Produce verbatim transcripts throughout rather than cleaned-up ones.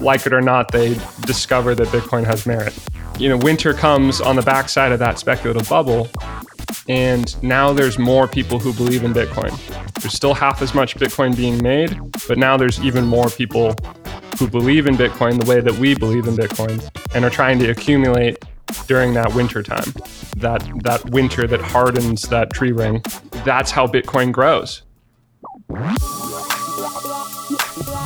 like it or not, they discover that Bitcoin has merit. You know, winter comes on the backside of that speculative bubble, and now there's more people who believe in Bitcoin. There's still half as much Bitcoin being made, but now there's even more people who believe in Bitcoin the way that we believe in Bitcoin and are trying to accumulate during that winter time, that, that winter that hardens that tree ring. That's how Bitcoin grows.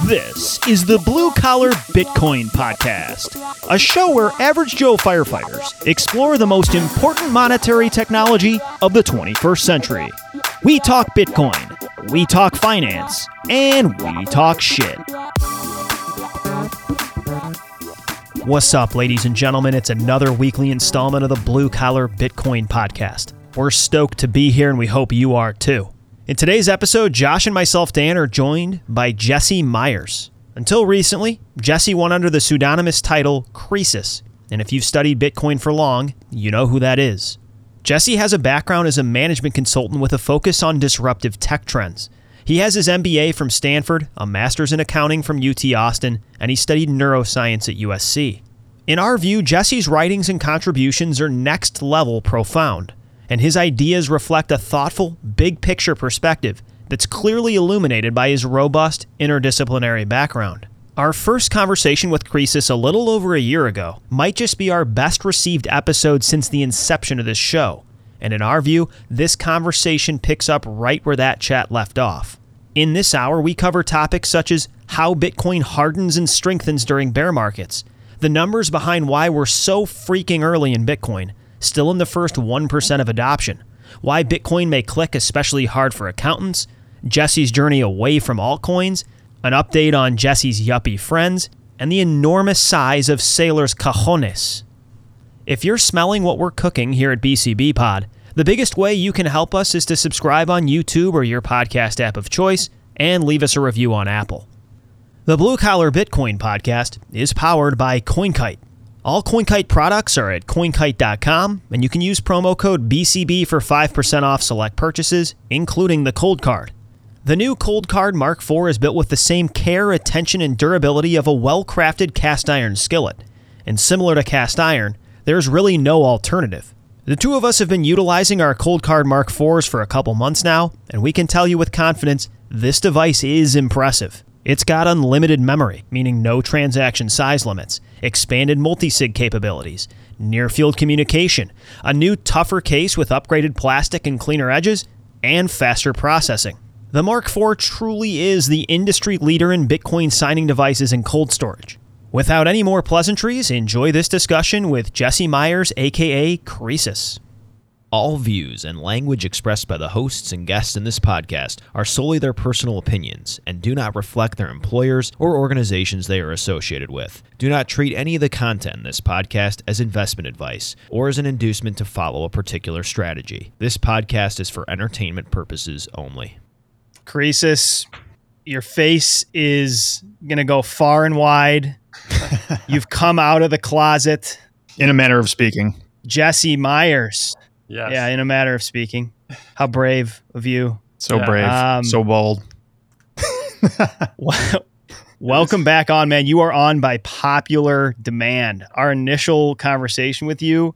This is the Blue Collar Bitcoin Podcast, a show where average Joe firefighters explore the most important monetary technology of the twenty-first century. We talk Bitcoin, we talk finance, and we talk shit. What's up, ladies and gentlemen? It's another weekly installment of the Blue Collar Bitcoin Podcast. We're stoked to be here, and we hope you are too. In today's episode, Josh and myself, Dan, are joined by Jesse Myers. Until recently, Jesse went under the pseudonymous title Croesus, and if you've studied Bitcoin for long, you know who that is. Jesse has a background as a management consultant with a focus on disruptive tech trends. He has his M B A from Stanford, a master's in accounting from U T Austin, and he studied neuroscience at U S C. In our view, Jesse's writings and contributions are next level profound, and his ideas reflect a thoughtful, big-picture perspective that's clearly illuminated by his robust, interdisciplinary background. Our first conversation with Croesus a little over a year ago might just be our best-received episode since the inception of this show, and in our view, this conversation picks up right where that chat left off. In this hour, we cover topics such as how Bitcoin hardens and strengthens during bear markets, the numbers behind why we're so freaking early in Bitcoin, still in the first one percent of adoption, why Bitcoin may click especially hard for accountants, Jesse's journey away from altcoins, an update on Jesse's yuppie friends, and the enormous size of Saylor's cajones. If you're smelling what we're cooking here at B C B Pod, the biggest way you can help us is to subscribe on YouTube or your podcast app of choice and leave us a review on Apple. The Blue Collar Bitcoin Podcast is powered by CoinKite. All CoinKite products are at coin kite dot com, and you can use promo code B C B for five percent off select purchases, including the Cold Card. The new Cold Card Mark four is built with the same care, attention, and durability of a well-crafted cast iron skillet. And similar to cast iron, there's really no alternative. The two of us have been utilizing our Cold Card Mark fours for a couple months now, and we can tell you with confidence this device is impressive. It's got unlimited memory, meaning no transaction size limits, expanded multi-sig capabilities, near-field communication, a new tougher case with upgraded plastic and cleaner edges, and faster processing. The Mark four truly is the industry leader in Bitcoin signing devices and cold storage. Without any more pleasantries, enjoy this discussion with Jesse Myers, aka Croesus. All views and language expressed by the hosts and guests in this podcast are solely their personal opinions and do not reflect their employers or organizations they are associated with. Do not treat any of the content in this podcast as investment advice or as an inducement to follow a particular strategy. This podcast is for entertainment purposes only. Croesus, your face is going to go far and wide. You've come out of the closet. In a manner of speaking. Jesse Myers. Yes. Yeah, in a matter of speaking. How brave of you. So yeah. brave. Um, so bold. Well, welcome back on, man. You are on by popular demand. Our initial conversation with you,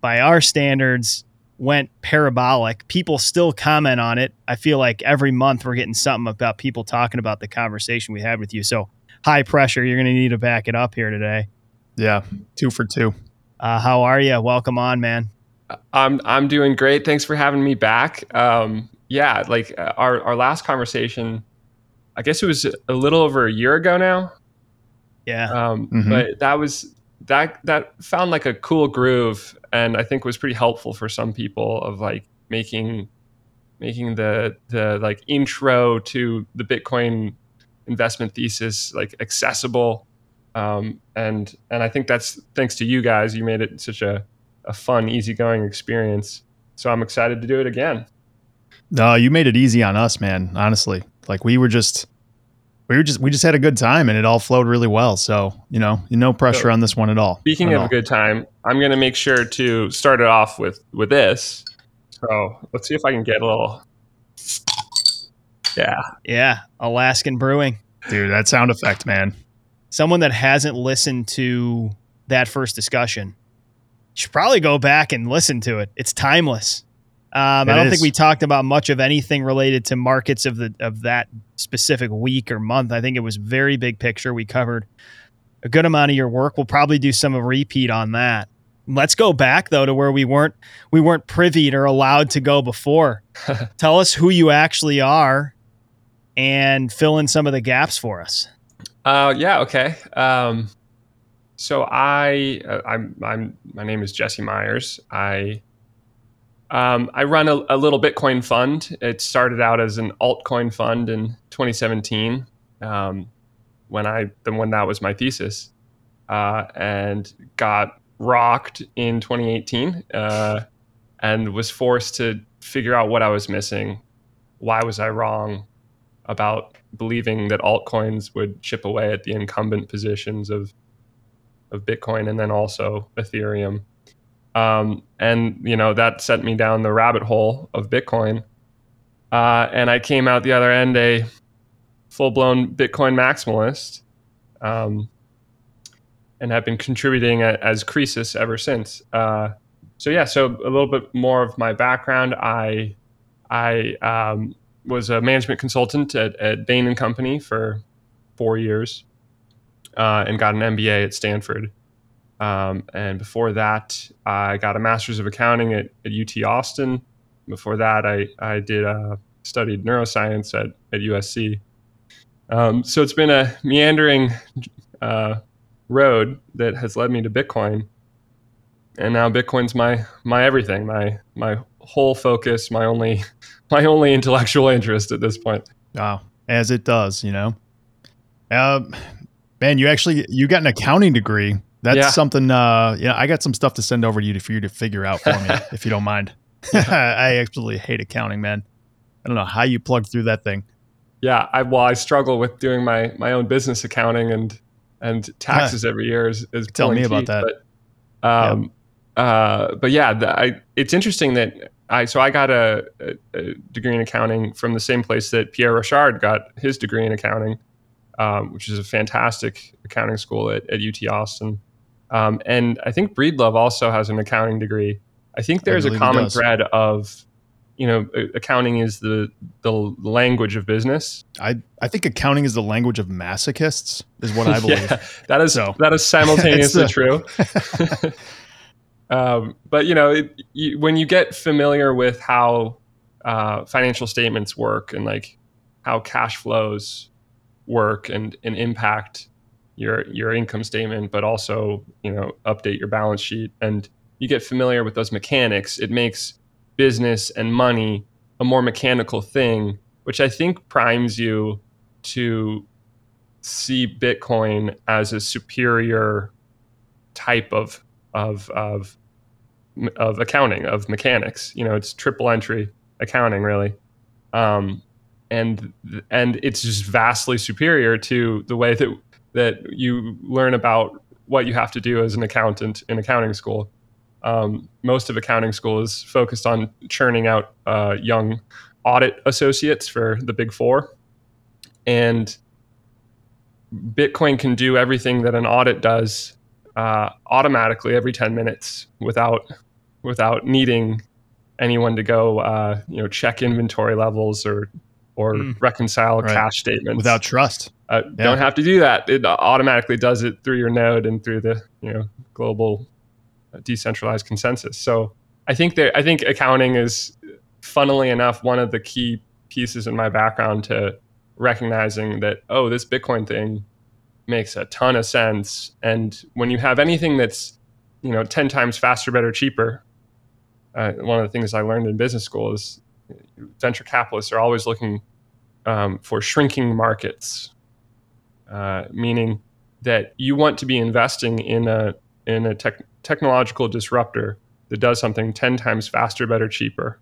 by our standards, went parabolic. People still comment on it. I feel like every month we're getting something about people talking about the conversation we had with you. So high pressure. You're going to need to back it up here today. Yeah, two for two. Uh, how are you? Welcome on, man. I'm I'm doing great. Thanks for having me back. Um, yeah, like uh, our, our last conversation, I guess it was a little over a year ago now. Yeah. Um, mm-hmm. But that was that that found like a cool groove, and I think was pretty helpful for some people of like making making the the like intro to the Bitcoin investment thesis like accessible. Um, and and I think that's thanks to you guys. You made it such a a fun, easygoing experience. So I'm excited to do it again. No, you made it easy on us, man. Honestly, like we were just, we were just, we just had a good time, and it all flowed really well. So, you know, no pressure so, on this one at all. Speaking of a good time, I'm going to make sure to start it off with, with this. So let's see if I can get a little. Yeah. Yeah. Alaskan Brewing. Dude, that sound effect, man. someone that hasn't listened to that first discussion should probably go back and listen to it. It's timeless. Um, it I don't is. think we talked about much of anything related to markets of the of that specific week or month. I think it was very big picture. We covered a good amount of your work. We'll probably do some of repeat on that. Let's go back, though, to where we weren't we weren't privy or allowed to go before. Tell us who you actually are and fill in some of the gaps for us. Uh, yeah, okay. Um, so I, I'm, I'm, my name is Jesse Myers. I, um, I run a, a little Bitcoin fund. It started out as an altcoin fund in twenty seventeen, um, when I, the when that was my thesis, uh, and got rocked in twenty eighteen, uh, and was forced to figure out what I was missing. Why was I wrong about believing that altcoins would chip away at the incumbent positions of of Bitcoin and then also Ethereum. Um, and, you know, that sent me down the rabbit hole of Bitcoin. Uh, and I came out the other end a full-blown Bitcoin maximalist, um, and have been contributing a, as Croesus ever since. Uh, so, yeah, so a little bit more of my background. I... I um, was a management consultant at, at Bain and Company for four years uh, and got an M B A at Stanford. Um, and before that, I got a master's of accounting at, at U T Austin. Before that, I, I did uh, studied neuroscience at, at U S C. Um, so it's been a meandering uh, road that has led me to Bitcoin. And now Bitcoin's my my everything, my my whole focus, my only my only intellectual interest at this point. Wow, as it does, you know. Uh, man, you actually you got an accounting degree. That's yeah. something. Uh, yeah, I got some stuff to send over to you to, for you to figure out for me, if you don't mind. I absolutely hate accounting, man. I don't know how you plug through that thing. Yeah, I well, I struggle with doing my my own business accounting and and taxes yeah. every year. Is, is tell me about teeth, that. But, um, yeah. Uh, but yeah, the, I, it's interesting that I, so I got a, a degree in accounting from the same place that Pierre Rochard got his degree in accounting, um, which is a fantastic accounting school at, at U T Austin. Um, and I think Breedlove also has an accounting degree. I think there's I a common thread of, you know, accounting is the, the language of business. I, I think accounting is the language of masochists is what I believe. yeah, that is, so. that is simultaneously true. Um, but, you know, it, you, when you get familiar with how uh, financial statements work and like how cash flows work and, and impact your your income statement, but also, you know, update your balance sheet, and you get familiar with those mechanics, it makes business and money a more mechanical thing, which I think primes you to see Bitcoin as a superior type of of of of accounting, of mechanics. You know, it's triple entry accounting, really. Um, and and it's just vastly superior to the way that that you learn about what you have to do as an accountant in accounting school. Um, most of accounting school is focused on churning out uh, young audit associates for the Big Four. And Bitcoin can do everything that an audit does Uh, automatically every ten minutes without without needing anyone to go uh, you know check inventory levels or or mm. reconcile right. cash statements without trust. Uh, yeah. Don't have to do that. It automatically does it through your node and through the you know global uh, decentralized consensus. So I think that I think accounting is, funnily enough, one of the key pieces in my background to recognizing that oh this Bitcoin thing makes a ton of sense. And when you have anything that's, you know, ten times faster, better, cheaper, uh, one of the things I learned in business school is venture capitalists are always looking um, for shrinking markets, uh, meaning that you want to be investing in a in a tech, technological disruptor that does something ten times faster, better, cheaper,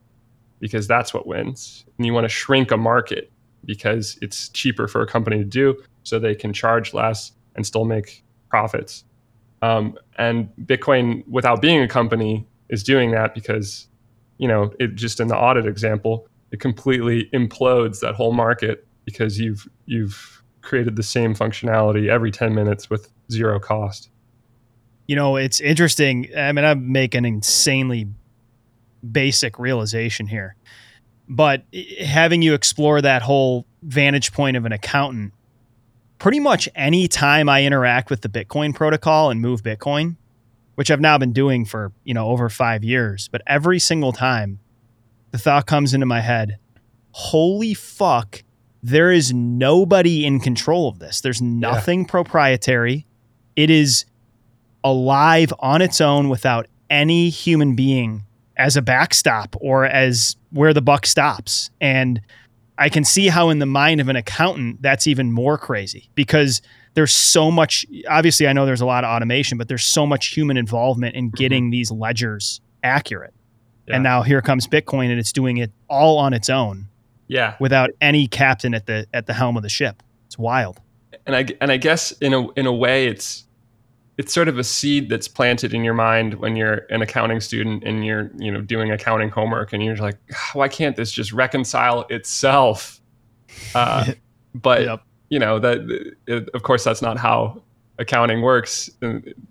because that's what wins. And you want to shrink a market because it's cheaper for a company to do, so they can charge less and still make profits. Um, and Bitcoin, without being a company, is doing that because, you know, it just in the audit example, it completely implodes that whole market because you've you've created the same functionality every ten minutes with zero cost. You know, it's interesting. I mean, I make an insanely basic realization here, but having you explore that whole vantage point of an accountant, pretty much any time I interact with the Bitcoin protocol and move Bitcoin, which I've now been doing for, you know, over five years, but every single time the thought comes into my head, holy fuck, there is nobody in control of this. There's nothing yeah. proprietary. It is alive on its own without any human being as a backstop or as where the buck stops. And I can see how in the mind of an accountant, that's even more crazy because there's so much, obviously I know there's a lot of automation, but there's so much human involvement in getting mm-hmm. these ledgers accurate. Yeah. And now here comes Bitcoin and it's doing it all on its own. Yeah. Without any captain at the, at the helm of the ship. It's wild. And I, and I guess in a, in a way it's, it's sort of a seed that's planted in your mind when you're an accounting student and you're, you know, doing accounting homework and you're like, why can't this just reconcile itself? Uh, but, yep. you know, that it, of course, that's not how accounting works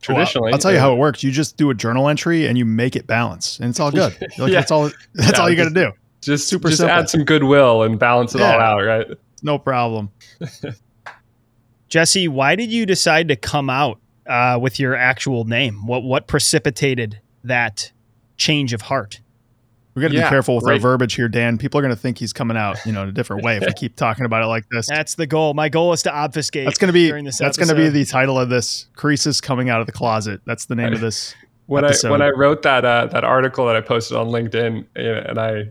traditionally. Well, I'll tell you how it works. You just do a journal entry and you make it balance and it's all good. Like, yeah. That's all, that's yeah, all you got to do. Just, Super just simple. Add some goodwill and balance it yeah. all out, right? No problem. Jesse, why did you decide to come out Uh, with your actual name? What what precipitated that change of heart? We're going to yeah, be careful with right. our verbiage here, Dan. People are going to think he's coming out, you know, in a different way if we keep talking about it like this. That's the goal. My goal is to obfuscate. That's going to be that's going to be the title of this. Croesus coming out of the closet. That's the name I, of this. When episode. I when I wrote that uh, that article that I posted on LinkedIn, and I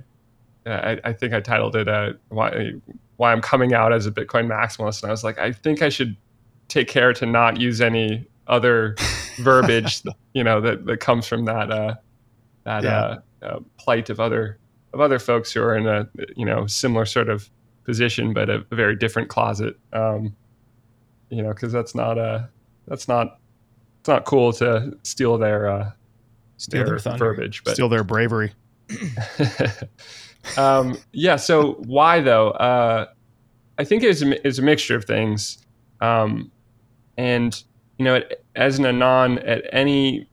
I, I think I titled it uh, why why I'm coming out as a Bitcoin maximalist, and I was like, I think I should take care to not use any other verbiage, you know, that, that comes from that uh, that yeah. uh, uh, plight of other of other folks who are in a, you know, similar sort of position, but a, a very different closet, um, you know, because that's not a that's not it's not cool to steal their uh, steal their, their verbiage, but steal their bravery. um, yeah. So why though? Uh, I think it's it's a mixture of things, um, and. You know, as an anon, at any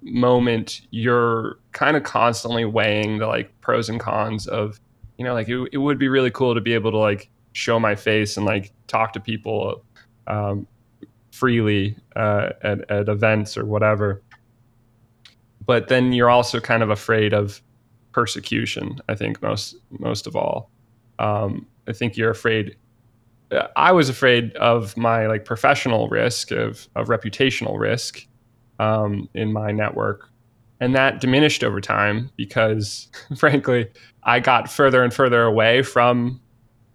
moment, you're kind of constantly weighing the like pros and cons of, you know, like it, it would be really cool to be able to like show my face and like talk to people um, freely uh, at, at events or whatever. But then you're also kind of afraid of persecution, I think, most most of all. Um, I think you're afraid. I was afraid of my like professional risk of, of reputational risk um, in my network. And that diminished over time because frankly, I got further and further away from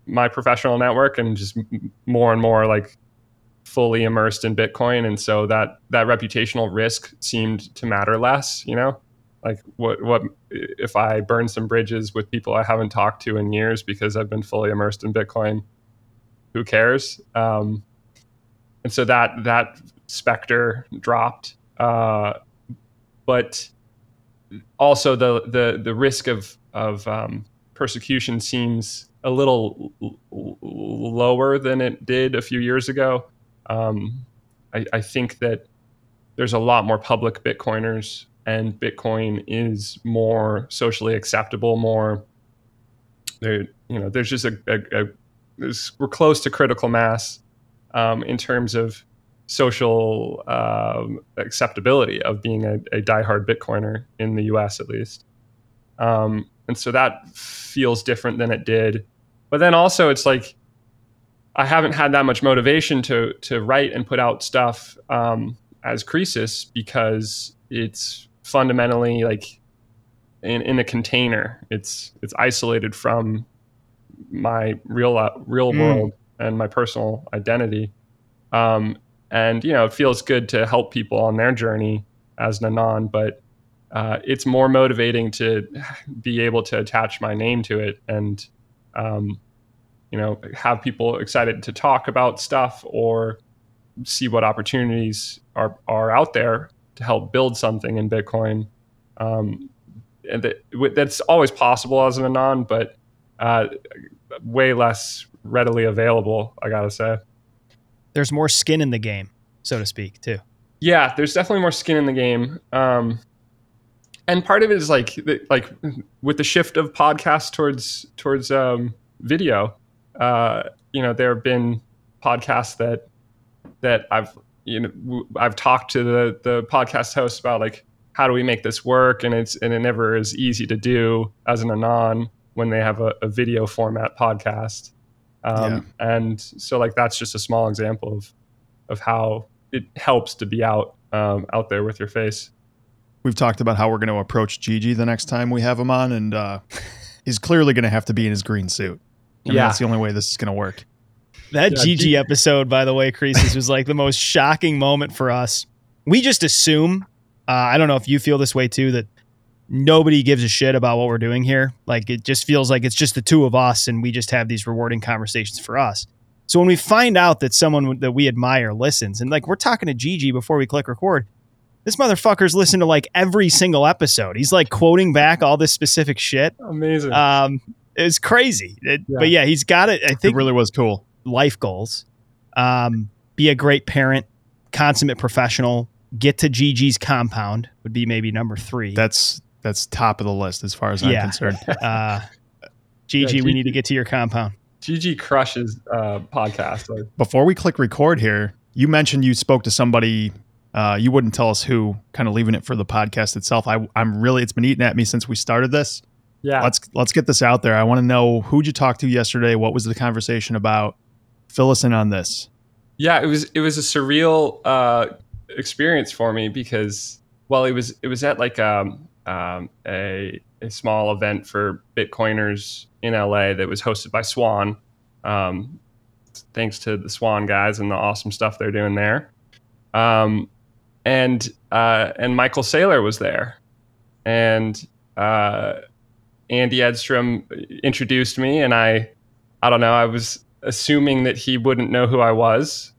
my professional network and just more and more like fully immersed in Bitcoin. And so that, that reputational risk seemed to matter less, you know, like what, what if I burn some bridges with people I haven't talked to in years because I've been fully immersed in Bitcoin? Who cares? Um, and so that that specter dropped, uh, but also the the the risk of of um, persecution seems a little l- l- lower than it did a few years ago. Um, I, I think that there's a lot more public Bitcoiners, and Bitcoin is more socially acceptable. More, there, you know, there's just a, a, a we're close to critical mass um, in terms of social um, acceptability of being a, a diehard Bitcoiner in the U S at least. Um, and so that feels different than it did. But then also it's like, I haven't had that much motivation to to write and put out stuff um, as Croesus because it's fundamentally like in, in a container. It's it's isolated from my real uh, real world mm. and my personal identity. Um, and, you know, it feels good to help people on their journey as an anon, but uh, it's more motivating to be able to attach my name to it and, um, you know, have people excited to talk about stuff or see what opportunities are, are out there to help build something in Bitcoin. Um, and that, that's always possible as an anon, but Uh, way less readily available, I gotta say. there's more skin in the game, so to speak, too. Yeah, there's definitely more skin in the game. Um, and part of it is like, like with the shift of podcasts towards, towards um, video, uh, you know, there have been podcasts that, that I've, you know, I've talked to the, the podcast host about like, how do we make this work? And it's, and it never is easy to do as an anon when they have a, a video format podcast. Um, yeah. And so like, that's just a small example of, of how it helps to be out, um, out there with your face. We've talked about how we're going to approach Gigi the next time we have him on, and uh, he's clearly going to have to be in his green suit. I mean, yeah. That's the only way this is going to work. That yeah, Gigi G- episode, by the way, Croesus, was like the most shocking moment for us. We just assume, uh, I don't know if you feel this way too, that nobody gives a shit about what we're doing here. Like, it just feels like it's just the two of us and we just have these rewarding conversations for us. So when we find out that someone that we admire listens, and like we're talking to Gigi before we click record, this motherfucker's listened to like every single episode. He's like quoting back all this specific shit. Amazing. Um, it's crazy. It, yeah. But yeah, he's got it. I think it really was cool. Life goals. Um, be a great parent, consummate professional, get to Gigi's compound would be maybe number three. That's that's top of the list as far as I'm yeah. concerned. Uh, Gigi, yeah, we need to get to your compound. Gigi crushes uh, podcast. Like. Before we click record here, you mentioned you spoke to somebody. Uh, you wouldn't tell us who, kind of leaving it for the podcast itself. I, I'm really, it's been eating at me since we started this. Yeah. Let's, let's get this out there. I want to know, who'd you talk to yesterday? What was the conversation about? Fill us in on this. Yeah, it was, it was a surreal uh, experience for me because, well, it was, it was at like um, um, a, a small event for Bitcoiners in L A that was hosted by Swan. Um, thanks to the Swan guys and the awesome stuff they're doing there. Um, and, uh, and Michael Saylor was there, and, uh, Andy Edstrom introduced me, and I, I don't know, I was assuming that he wouldn't know who I was.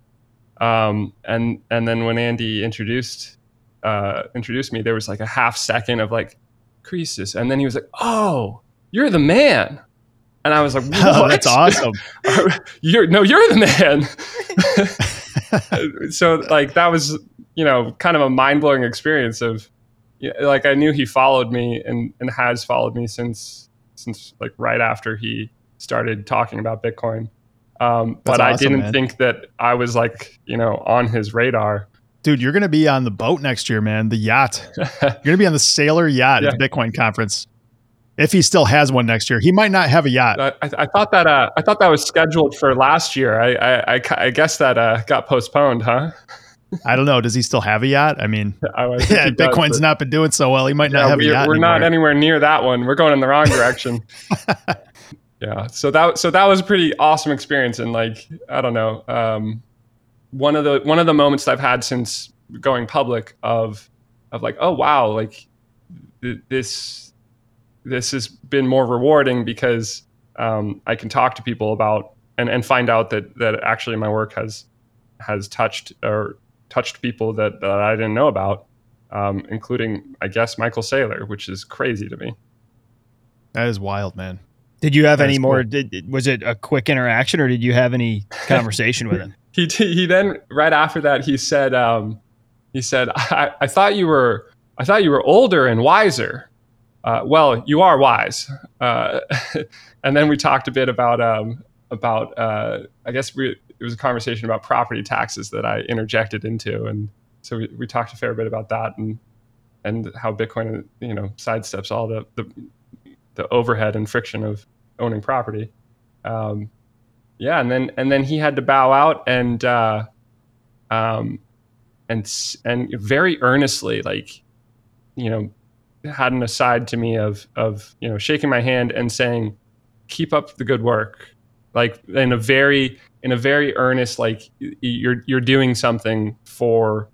Um, and, and then when Andy introduced, uh, introduced me, there was like a half second of like Croesus. And then he was like, "Oh, you're the man." And I was like, "What? Oh, that's awesome. you're no, you're the man." So like, that was, you know, kind of a mind blowing experience of, you know, like, I knew he followed me and, and has followed me since, since like right after he started talking about Bitcoin. Um, but awesome, I didn't man. think that I was like, you know, on his radar. Dude, you're going to be on the boat next year, man. The yacht. You're going to be on the sailor yacht yeah. at the Bitcoin conference. If he still has one next year, he might not have a yacht. I, I thought that uh, I thought that was scheduled for last year. I I, I, I guess that uh, got postponed, huh? I don't know. Does he still have a yacht? I mean, I, I yeah, Bitcoin's does, not been doing so well. He might yeah, not have a yacht. We're anymore. not anywhere near that one. We're going in the wrong direction. yeah. So that so that was a pretty awesome experience, and like I don't know, um, one of the one of the moments I've had since going public of of like, oh wow, like th- this. This has been more rewarding because um, I can talk to people about and, and find out that that actually my work has has touched or touched people that, that I didn't know about, um, including, I guess, Michael Saylor, which is crazy to me. That is wild, man. Did you have that any more? Cool. Did, was it a quick interaction, or did you have any conversation with him? He he then right after that, he said um, he said, I, I thought you were I thought you were older and wiser. Uh, well, you are wise. Uh, and then we talked a bit about, um, about uh, I guess we, it was a conversation about property taxes that I interjected into. And so we, we talked a fair bit about that and and how Bitcoin, you know, sidesteps all the, the, the overhead and friction of owning property. Um, yeah. And then, and then he had to bow out and, uh, um, and, and very earnestly, like, you know, had an aside to me of, of, you know, shaking my hand and saying, keep up the good work. Like in a very, in a very earnest, like you're, you're doing something for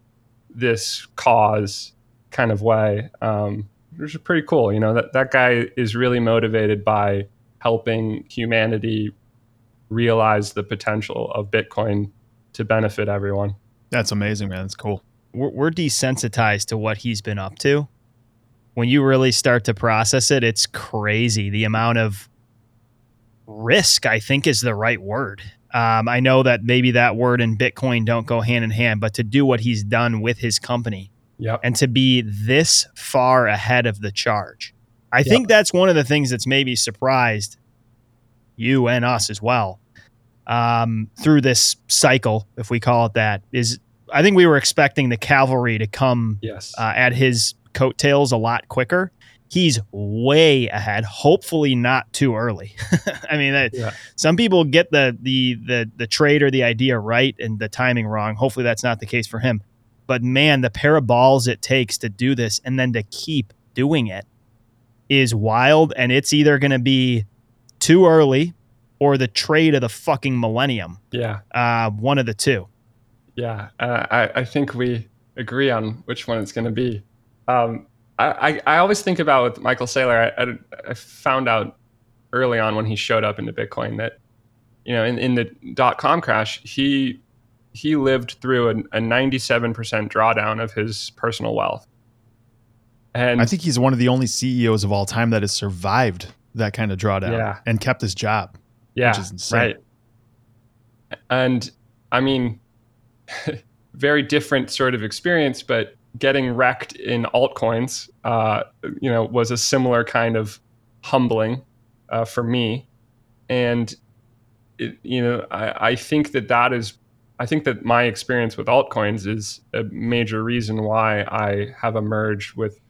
this cause kind of way. Um, which is pretty cool. You know, that, that guy is really motivated by helping humanity realize the potential of Bitcoin to benefit everyone. That's amazing, man. That's cool. We're, we're desensitized to what he's been up to. When you really start to process it, it's crazy. The amount of risk, I think, is the right word Um, I know that maybe that word and Bitcoin don't go hand in hand, but to do what he's done with his company, yep, and to be this far ahead of the charge, I yep. think that's one of the things that's maybe surprised you and us as well um, through this cycle, if we call it that, is I think we were expecting the cavalry to come yes. uh, at his coattails a lot quicker. He's way ahead, hopefully not too early. I mean, that, yeah. some people get the, the the the trade or the idea right and the timing wrong. Hopefully that's not the case for him. But man, the pair of balls it takes to do this and then to keep doing it is wild. And it's either going to be too early or the trade of the fucking millennium. Yeah. Uh, one of the two. Yeah. Uh, I, I think we agree on which one it's going to be. Um I, I always think about with Michael Saylor, I, I, I found out early on when he showed up into Bitcoin that, you know, in, in the dot-com crash, he he lived through a, a ninety-seven percent drawdown of his personal wealth. And I think he's one of the only C E Os of all time that has survived that kind of drawdown yeah. and kept his job, yeah, which is insane. Right. And I mean, very different sort of experience, but getting wrecked in altcoins, uh, you know, was a similar kind of humbling uh, for me, and it, you know, I, I think that that is, I think that my experience with altcoins is a major reason why I have emerged with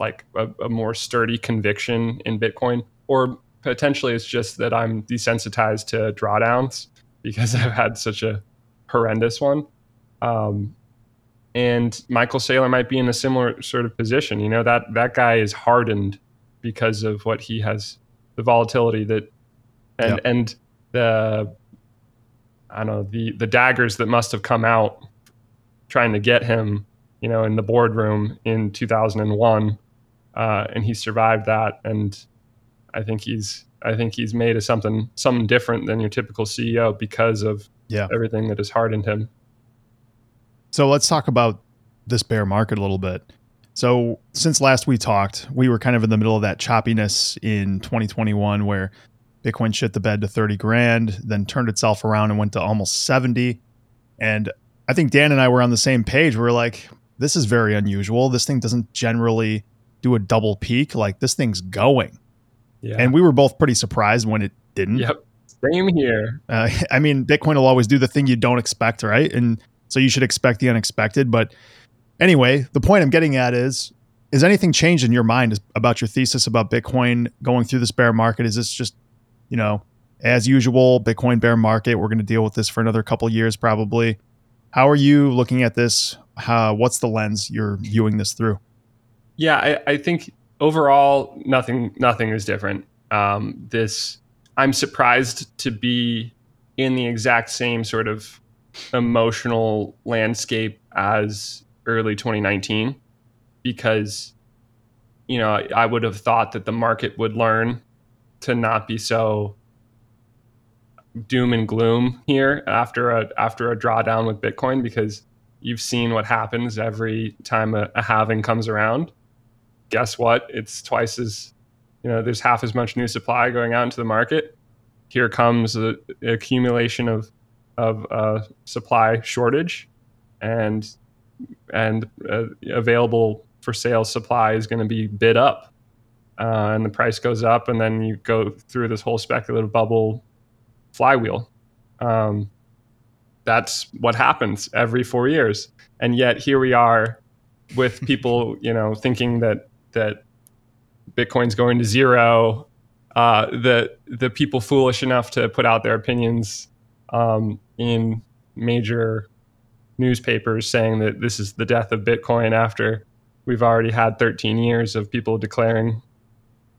like a, a more sturdy conviction in Bitcoin, or potentially it's just that I'm desensitized to drawdowns because I've had such a horrendous one. Um, And Michael Saylor might be in a similar sort of position. You know, that that guy is hardened because of what he has, the volatility that, and yep. and the, I don't know, the the daggers that must have come out trying to get him, you know, in the boardroom in two thousand one, uh, and he survived that. And I think he's I think he's made a something something different than your typical C E O because of yeah. everything that has hardened him. So let's talk about this bear market a little bit. So since last we talked, we were kind of in the middle of that choppiness in twenty twenty-one where Bitcoin shit the bed to thirty grand, then turned itself around and went to almost seventy. And I think Dan and I were on the same page. We were like, this is very unusual. This thing doesn't generally do a double peak. Like, this thing's going. Yeah. And we were both pretty surprised when it didn't. Yep. Same here. Uh, I mean, Bitcoin will always do the thing you don't expect, right? And so you should expect the unexpected. But anyway, the point I'm getting at is, is anything changed in your mind about your thesis about Bitcoin going through this bear market? Is this just, you know, as usual, Bitcoin bear market, we're going to deal with this for another couple of years probably. How are you looking at this? How, what's the lens you're viewing this through? Yeah, I, I think overall, nothing, nothing is different. Um, this, I'm surprised to be in the exact same sort of emotional landscape as early twenty nineteen, because, you know, I, I would have thought that the market would learn to not be so doom and gloom here after a after a drawdown with Bitcoin, because you've seen what happens every time a, a halving comes around. Guess what? It's twice as, you know, there's half as much new supply going out into the market. Here comes the accumulation of of uh, supply shortage, and and uh, available for sale supply is going to be bid up, uh, and the price goes up, and then you go through this whole speculative bubble flywheel. Um, that's what happens every four years, and yet here we are with people, you know, thinking that that Bitcoin's going to zero. Uh, the the people foolish enough to put out their opinions Um, in major newspapers saying that this is the death of Bitcoin after we've already had thirteen years of people declaring,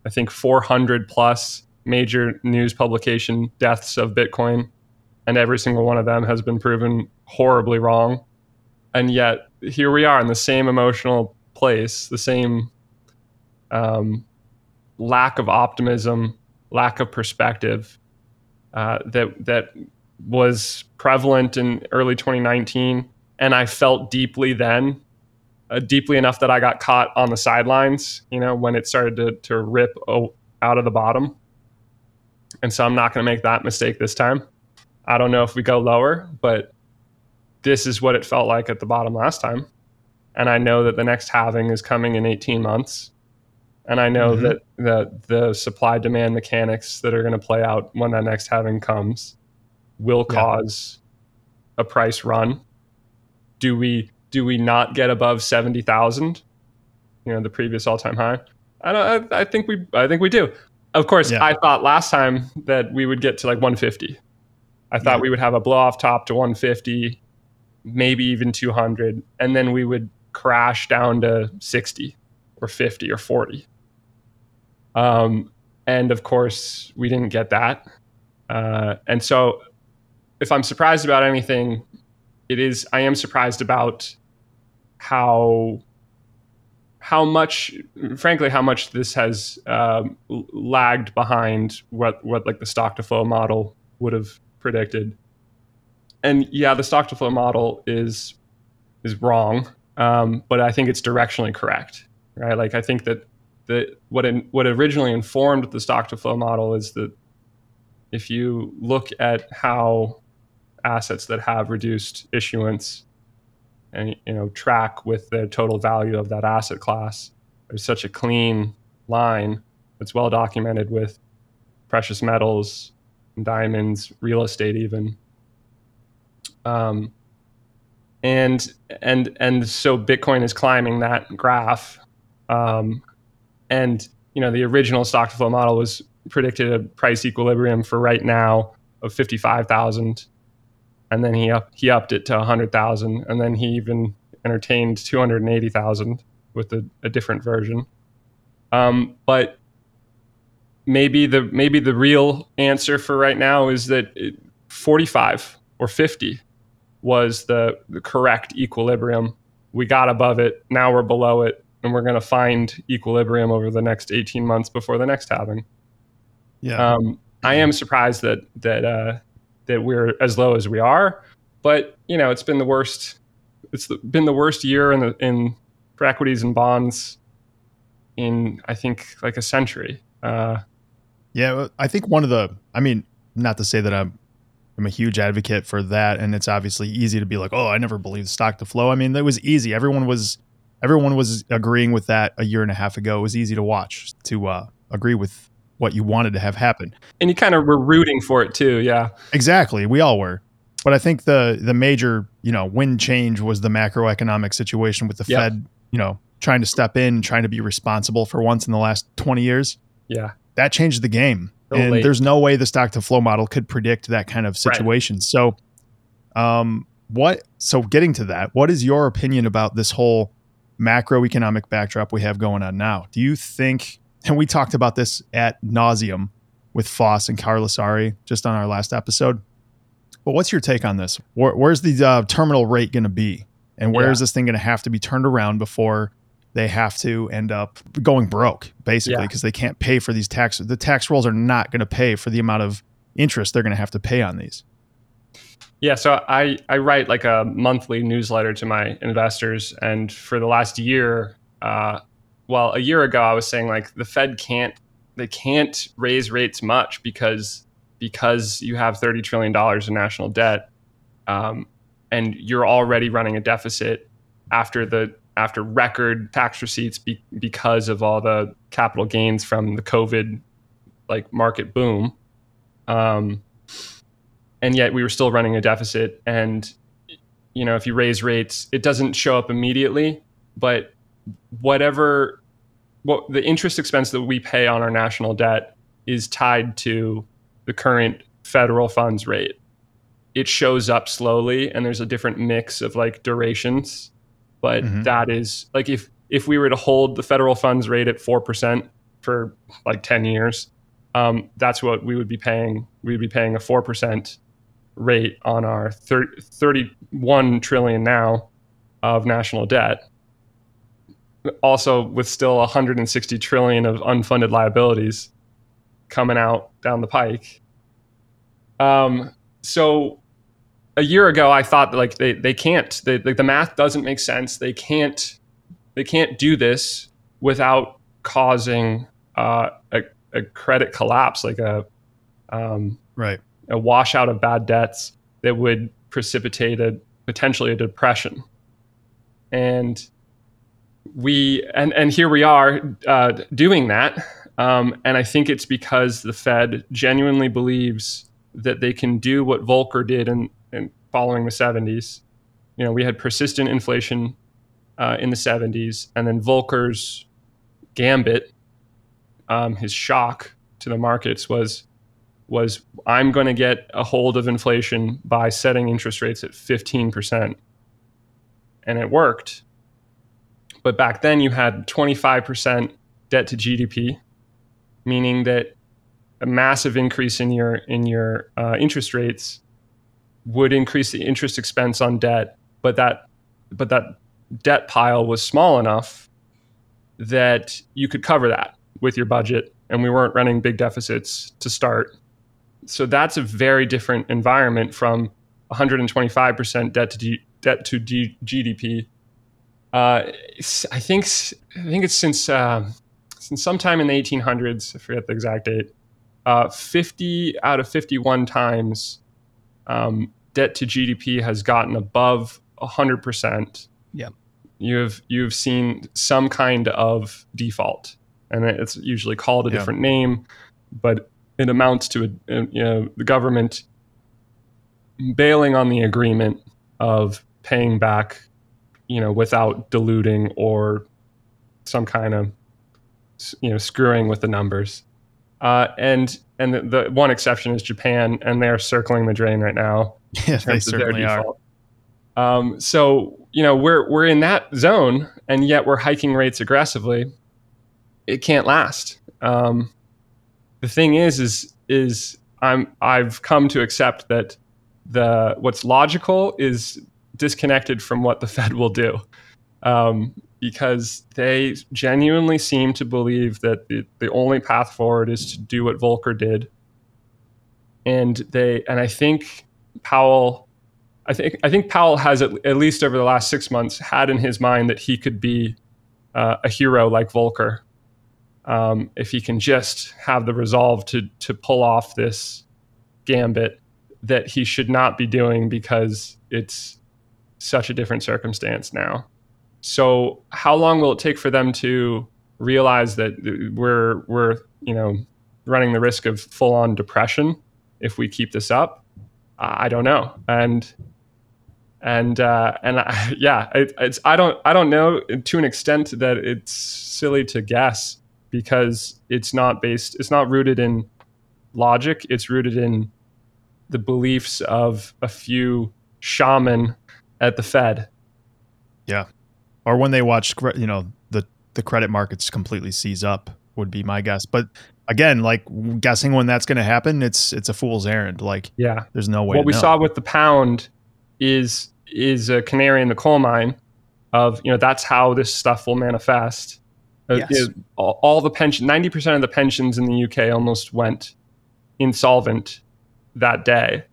I think, four hundred plus major news publication deaths of Bitcoin. And every single one of them has been proven horribly wrong. And yet here we are in the same emotional place, the same um, lack of optimism, lack of perspective uh, that that... was prevalent in early twenty nineteen, and I felt deeply then, uh, deeply enough that I got caught on the sidelines, you know, when it started to, to rip out of the bottom. And so I'm not going to make that mistake this time. I don't know if we go lower, but this is what it felt like at the bottom last time. And I know that the next halving is coming in eighteen months. And I know mm-hmm. that, that the supply-demand mechanics that are going to play out when that next halving comes will yeah. cause a price run. Do we do we not get above seventy thousand? You know, the previous all-time high. I don't. I, I think we. I think we do. Of course, yeah. I thought last time that we would get to like one fifty. I thought yeah. we would have a blow-off top to one fifty, maybe even two hundred, and then we would crash down to sixty or fifty or forty. Um, and of course, we didn't get that. Uh, and so, if I'm surprised about anything, it is I am surprised about how how much, frankly, how much this has um, lagged behind what what like the stock to flow model would have predicted. And yeah, the stock to flow model is is wrong, um, but I think it's directionally correct, right? Like I think that the what in, what originally informed the stock to flow model is that if you look at how assets that have reduced issuance and you know track with the total value of that asset class, there's such a clean line that's well documented with precious metals, diamonds, real estate even. Um, and and and so Bitcoin is climbing that graph. Um, and you know the original stock to flow model was predicted a price equilibrium for right now of fifty-five thousand. And then he up, he upped it to one hundred thousand. And then he even entertained two hundred eighty thousand with a, a different version. Um, but maybe the maybe the real answer for right now is that forty-five or fifty was the, the correct equilibrium. We got above it. Now we're below it. And we're going to find equilibrium over the next eighteen months before the next halving. Yeah, um, I am surprised that that uh, that we're as low as we are, but you know it's been the worst. It's the, been the worst year in the, in for equities and bonds in I think like a century. Uh, yeah, I think one of the. I mean, not to say that I'm I'm a huge advocate for that, and it's obviously easy to be like, oh, I never believed stock to flow. I mean, that was easy. Everyone was everyone was agreeing with that a year and a half ago. It was easy to watch to uh, agree with what you wanted to have happen. And you kind of were rooting for it too, yeah. Exactly, we all were. But I think the the major, you know, wind change was the macroeconomic situation with the yep. Fed, you know, trying to step in, trying to be responsible for once in the last twenty years. Yeah. That changed the game. So and late. There's no way the stock to flow model could predict that kind of situation. Right. So um what so getting to that, what is your opinion about this whole macroeconomic backdrop we have going on now? Do you think And we talked about this at nauseum with Foss and Carlosari just on our last episode. But what's your take on this? Where, where's the uh, terminal rate going to be? And where yeah. is this thing going to have to be turned around before they have to end up going broke, basically, because yeah. they can't pay for these taxes. The tax rolls are not going to pay for the amount of interest they're going to have to pay on these. Yeah, so I, I write like a monthly newsletter to my investors. And for the last year, uh, Well, a year ago, I was saying like the Fed can't, they can't raise rates much because because you have thirty trillion dollars in national debt, um, and you're already running a deficit after the after record tax receipts be, because of all the capital gains from the COVID like market boom, um, and yet we were still running a deficit. And you know, if you raise rates, it doesn't show up immediately, but whatever what the interest expense that we pay on our national debt is tied to the current federal funds rate. It shows up slowly and there's a different mix of like durations, but mm-hmm. that is like if if we were to hold the federal funds rate at four percent for like ten years, um that's what we would be paying. We'd be paying a four percent rate on our thirty-one trillion now of national debt. Also, with still one hundred sixty trillion of unfunded liabilities coming out down the pike. Um, so a year ago, I thought that, like they they can't they, like the math doesn't make sense. They can't they can't do this without causing uh, a a credit collapse, like a um, right a washout of bad debts that would precipitate a potentially a depression. And we and, and here we are uh, doing that. Um, and I think it's because the Fed genuinely believes that they can do what Volcker did in, in following the seventies. You know, we had persistent inflation uh, in the seventies, and then Volcker's gambit, um, his shock to the markets was, was I'm going to get a hold of inflation by setting interest rates at fifteen percent. And it worked. But back then you had twenty-five percent debt to G D P, meaning that a massive increase in your in your uh, interest rates would increase the interest expense on debt, but that but that debt pile was small enough that you could cover that with your budget, and we weren't running big deficits to start. So that's a very different environment from one hundred twenty-five percent debt to G- debt to G- GDP. Uh, I think I think it's since. Uh, Since sometime in the eighteen hundreds, I forget the exact date, uh, fifty out of fifty-one times um, debt to G D P has gotten above one hundred percent. Yeah, you've you've seen some kind of default, and it's usually called a yeah. different name, but it amounts to a, a, you know, the government bailing on the agreement of paying back, you know, without diluting or some kind of, you know, screwing with the numbers. Uh, and and the, the one exception is Japan, and they're circling the drain right now. Yeah, they certainly are. Um, so, you know, we're we're in that zone, and yet we're hiking rates aggressively. It can't last. Um, the thing is, is is I'm I've come to accept that the what's logical is disconnected from what the Fed will do. Um, because they genuinely seem to believe that the, the only path forward is to do what Volcker did. And they, and I think Powell, I think, I think Powell has at, at least over the last six months had in his mind that he could be uh, a hero like Volcker. Um, if he can just have the resolve to, to pull off this gambit that he should not be doing because it's such a different circumstance now. So how long will it take for them to realize that we're we're you know running the risk of full-on depression if we keep this up? I don't know, and and uh, and I, yeah, it, it's I don't I don't know to an extent that it's silly to guess because it's not based it's not rooted in logic. It's rooted in the beliefs of a few shaman at the Fed. Yeah. Or when they watch, you know, the, the credit markets completely seize up would be my guess. But again, like guessing when that's going to happen, it's it's a fool's errand. Like, yeah, there's no way. What we saw with the pound is is a canary in the coal mine of, you know, that's how this stuff will manifest. Yes. It, all, all the pension, ninety percent of the pensions in the U K almost went insolvent that day.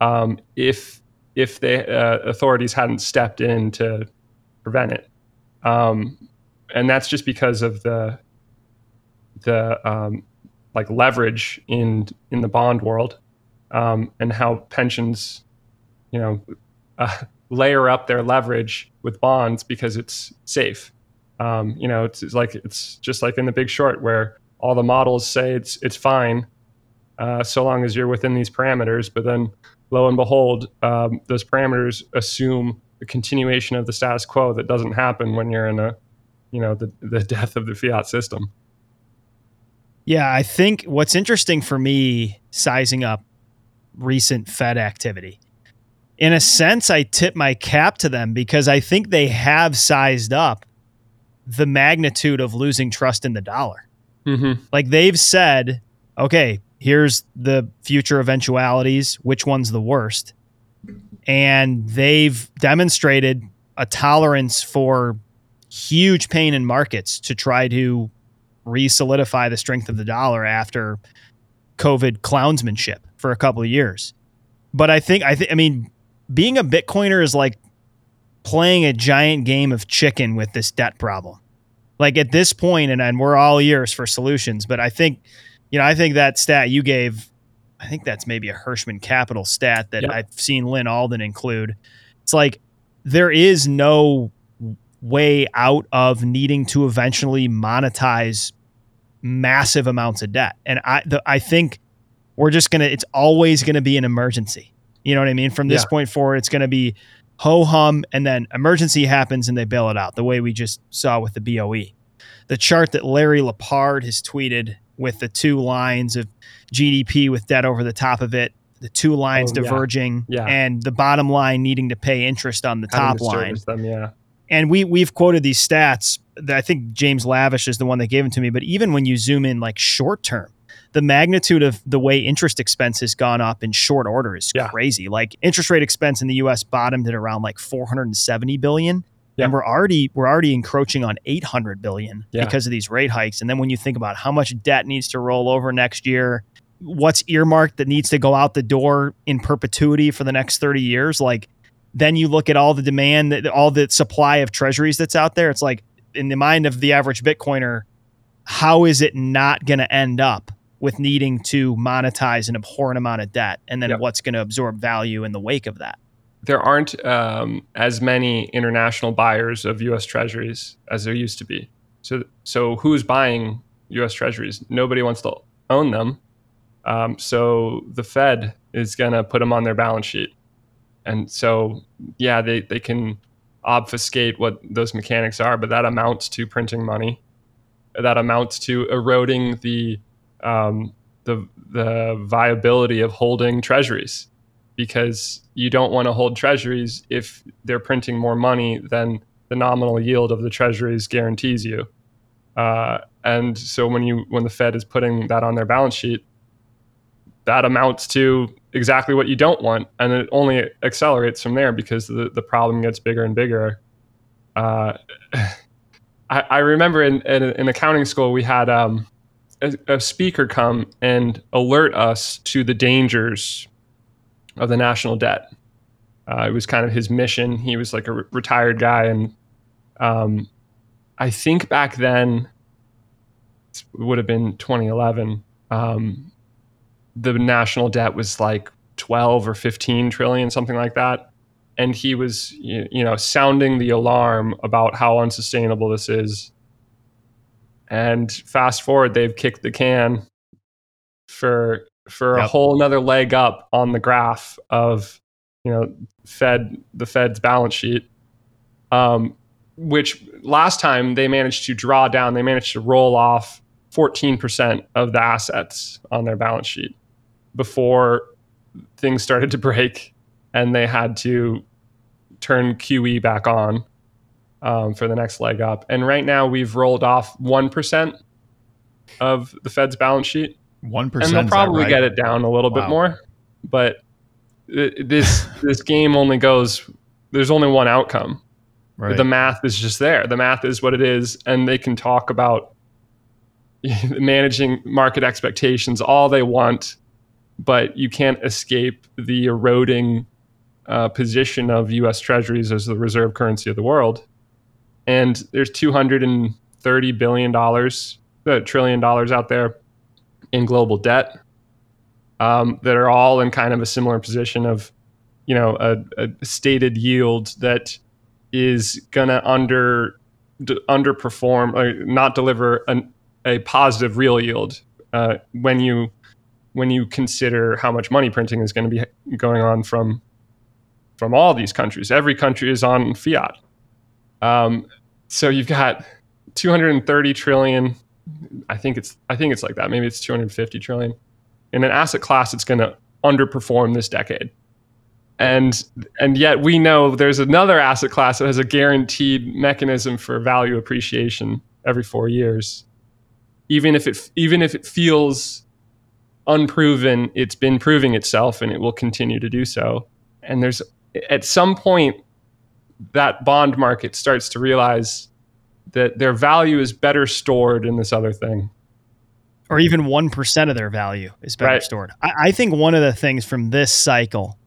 Um, if if the uh, authorities hadn't stepped in to prevent it. Um, and that's just because of the the um, like leverage in in the bond world um, and how pensions, you know, uh, layer up their leverage with bonds because it's safe. Um, you know, it's, it's like it's just like in The Big Short where all the models say it's it's fine uh, so long as you're within these parameters. But then, lo and behold, um, those parameters assume a continuation of the status quo that doesn't happen when you're in a, you know, the, the death of the fiat system. Yeah, I think what's interesting for me, sizing up recent Fed activity, in a sense, I tip my cap to them because I think they have sized up the magnitude of losing trust in the dollar. Mm-hmm. Like they've said, okay, here's the future eventualities, which one's the worst? And they've demonstrated a tolerance for huge pain in markets to try to re-solidify the strength of the dollar after COVID clownsmanship for a couple of years. But I think, I think, I mean, being a Bitcoiner is like playing a giant game of chicken with this debt problem. Like at this point, and, and we're all ears for solutions, but I think, you know, I think that stat you gave I think that's maybe a Hirschman Capital stat that yep. I've seen Lynn Alden include. It's like there is no way out of needing to eventually monetize massive amounts of debt. And I the, I think we're just going to, it's always going to be an emergency. You know what I mean? From this yeah. point forward, it's going to be ho-hum, and then emergency happens and they bail it out, the way we just saw with the B O E. The chart that Larry Lepard has tweeted with the two lines of G D P with debt over the top of it, the two lines oh, diverging, yeah. Yeah. and the bottom line needing to pay interest on the top line. Them, yeah. And we, we've quoted these stats that I think James Lavish is the one that gave them to me, but even when you zoom in like short term, the magnitude of the way interest expense has gone up in short order is yeah. crazy. Like interest rate expense in the U S bottomed at around like four hundred seventy billion dollars. Yeah. And we're already we're already encroaching on eight hundred billion dollars yeah. because of these rate hikes. And then when you think about how much debt needs to roll over next year, what's earmarked that needs to go out the door in perpetuity for the next thirty years, like then you look at all the demand, all the supply of treasuries that's out there. It's like in the mind of the average Bitcoiner, how is it not going to end up with needing to monetize an abhorrent amount of debt? And then yep. what's going to absorb value in the wake of that? There aren't um, as many international buyers of U S treasuries as there used to be. So so who's buying U S treasuries? Nobody wants to own them. Um, so the Fed is going to put them on their balance sheet. And so, yeah, they, they can obfuscate what those mechanics are, but that amounts to printing money. That amounts to eroding the um, the the viability of holding treasuries. Because you don't want to hold treasuries if they're printing more money than the nominal yield of the treasuries guarantees you. Uh, and so when you when the Fed is putting that on their balance sheet, that amounts to exactly what you don't want. And it only accelerates from there because the, the problem gets bigger and bigger. Uh, I, I remember in, in, in accounting school, we had um, a, a speaker come and alert us to the dangers of the national debt. Uh, it was kind of his mission. He was like a re- retired guy. And um, I think back then, it would have been twenty eleven, um, the national debt was like twelve or fifteen trillion, something like that. And he was you, you know, sounding the alarm about how unsustainable this is. And fast forward, they've kicked the can for for yep. a whole nother leg up on the graph of, you know, Fed, the Fed's balance sheet, um, which last time they managed to draw down, they managed to roll off fourteen percent of the assets on their balance sheet before things started to break and they had to turn Q E back on um, for the next leg up. And right now we've rolled off one percent of the Fed's balance sheet. One percent, and they'll probably right? get it down a little wow. bit more, but it, this this game only goes. There's only one outcome. Right. The math is just there. The math is what it is, and they can talk about managing market expectations all they want, but you can't escape the eroding uh, position of U S Treasuries as the reserve currency of the world. And there's two hundred thirty billion dollars, a trillion dollars out there in global debt, um, that are all in kind of a similar position of, you know, a, a stated yield that is gonna under d- underperform or not deliver an, a positive real yield uh, when you when you consider how much money printing is going to be going on from from all these countries. Every country is on fiat, um, so you've got two hundred thirty trillion. I think it's I think it's like that. Maybe it's two hundred fifty trillion in an asset class that's going to underperform this decade, and and yet we know there's another asset class that has a guaranteed mechanism for value appreciation every four years, even if it even if it feels unproven. It's been proving itself, and it will continue to do so. And there's at some point that bond market starts to realize that their value is better stored in this other thing. Or even one percent of their value is better right. stored. I, I think one of the things from this cycle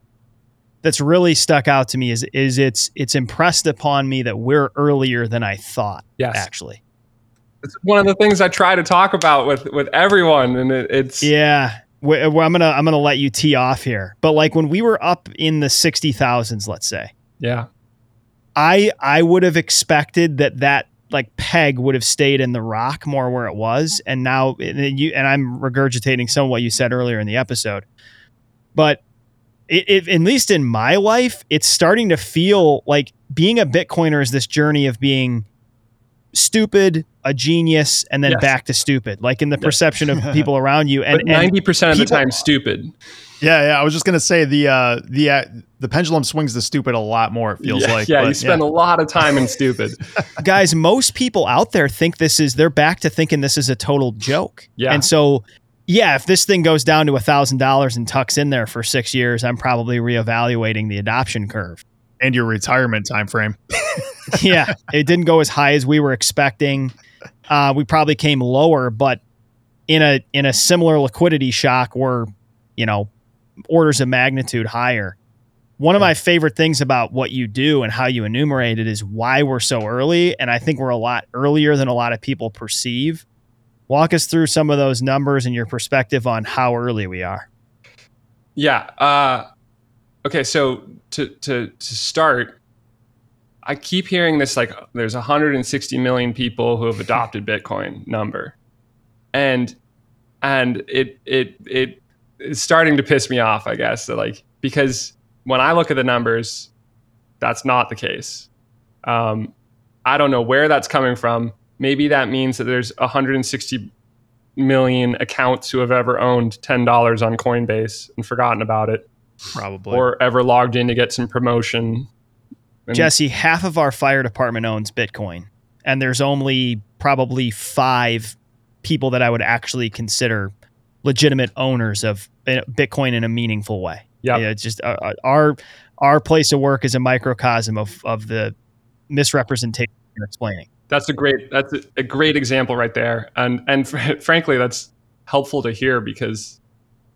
that's really stuck out to me is is it's it's impressed upon me that we're earlier than I thought, yes. actually. It's one of the things I try to talk about with, with everyone, and it, it's... Yeah, where, where I'm gonna I'm gonna let you tee off here, but like when we were up in the sixty thousands, let's say, yeah, I I would have expected that that like peg would have stayed in the rock more where it was, and now and you and I'm regurgitating some of what you said earlier in the episode, but it, it at least in my life, it's starting to feel like being a Bitcoiner is this journey of being stupid, a genius, and then yes. back to stupid, like in the perception of people around you. And ninety percent of the time, stupid. Yeah, yeah. I was just gonna say the uh, the uh, the pendulum swings to stupid a lot more. It feels yeah, like yeah, but, you spend yeah. a lot of time in stupid. Guys, most people out there think this is they're back to thinking this is a total joke. Yeah, and so yeah, if this thing goes down to a thousand dollars and tucks in there for six years, I'm probably reevaluating the adoption curve and your retirement time frame. Yeah, it didn't go as high as we were expecting. Uh, we probably came lower, but in a in a similar liquidity shock, we're, you know, orders of magnitude higher. One of my favorite things about what you do and how you enumerate it is why we're so early, and I think we're a lot earlier than a lot of people perceive. Walk us through some of those numbers and your perspective on how early we are. Yeah. Uh, okay, so to to to start, I keep hearing this, like, there's one hundred sixty million people who have adopted Bitcoin number. And and it it it is starting to piss me off, I guess, so like, because when I look at the numbers, that's not the case. Um, I don't know where that's coming from. Maybe that means that there's one hundred sixty million accounts who have ever owned ten dollars on Coinbase and forgotten about it. Probably. Or ever logged in to get some promotion. And Jesse, half of our fire department owns Bitcoin, and there's only probably five people that I would actually consider legitimate owners of Bitcoin in a meaningful way. Yep. Yeah, it's just uh, our our place of work is a microcosm of of the misrepresentation you're explaining. That's a great that's a, a great example right there, and and fr- frankly, that's helpful to hear because,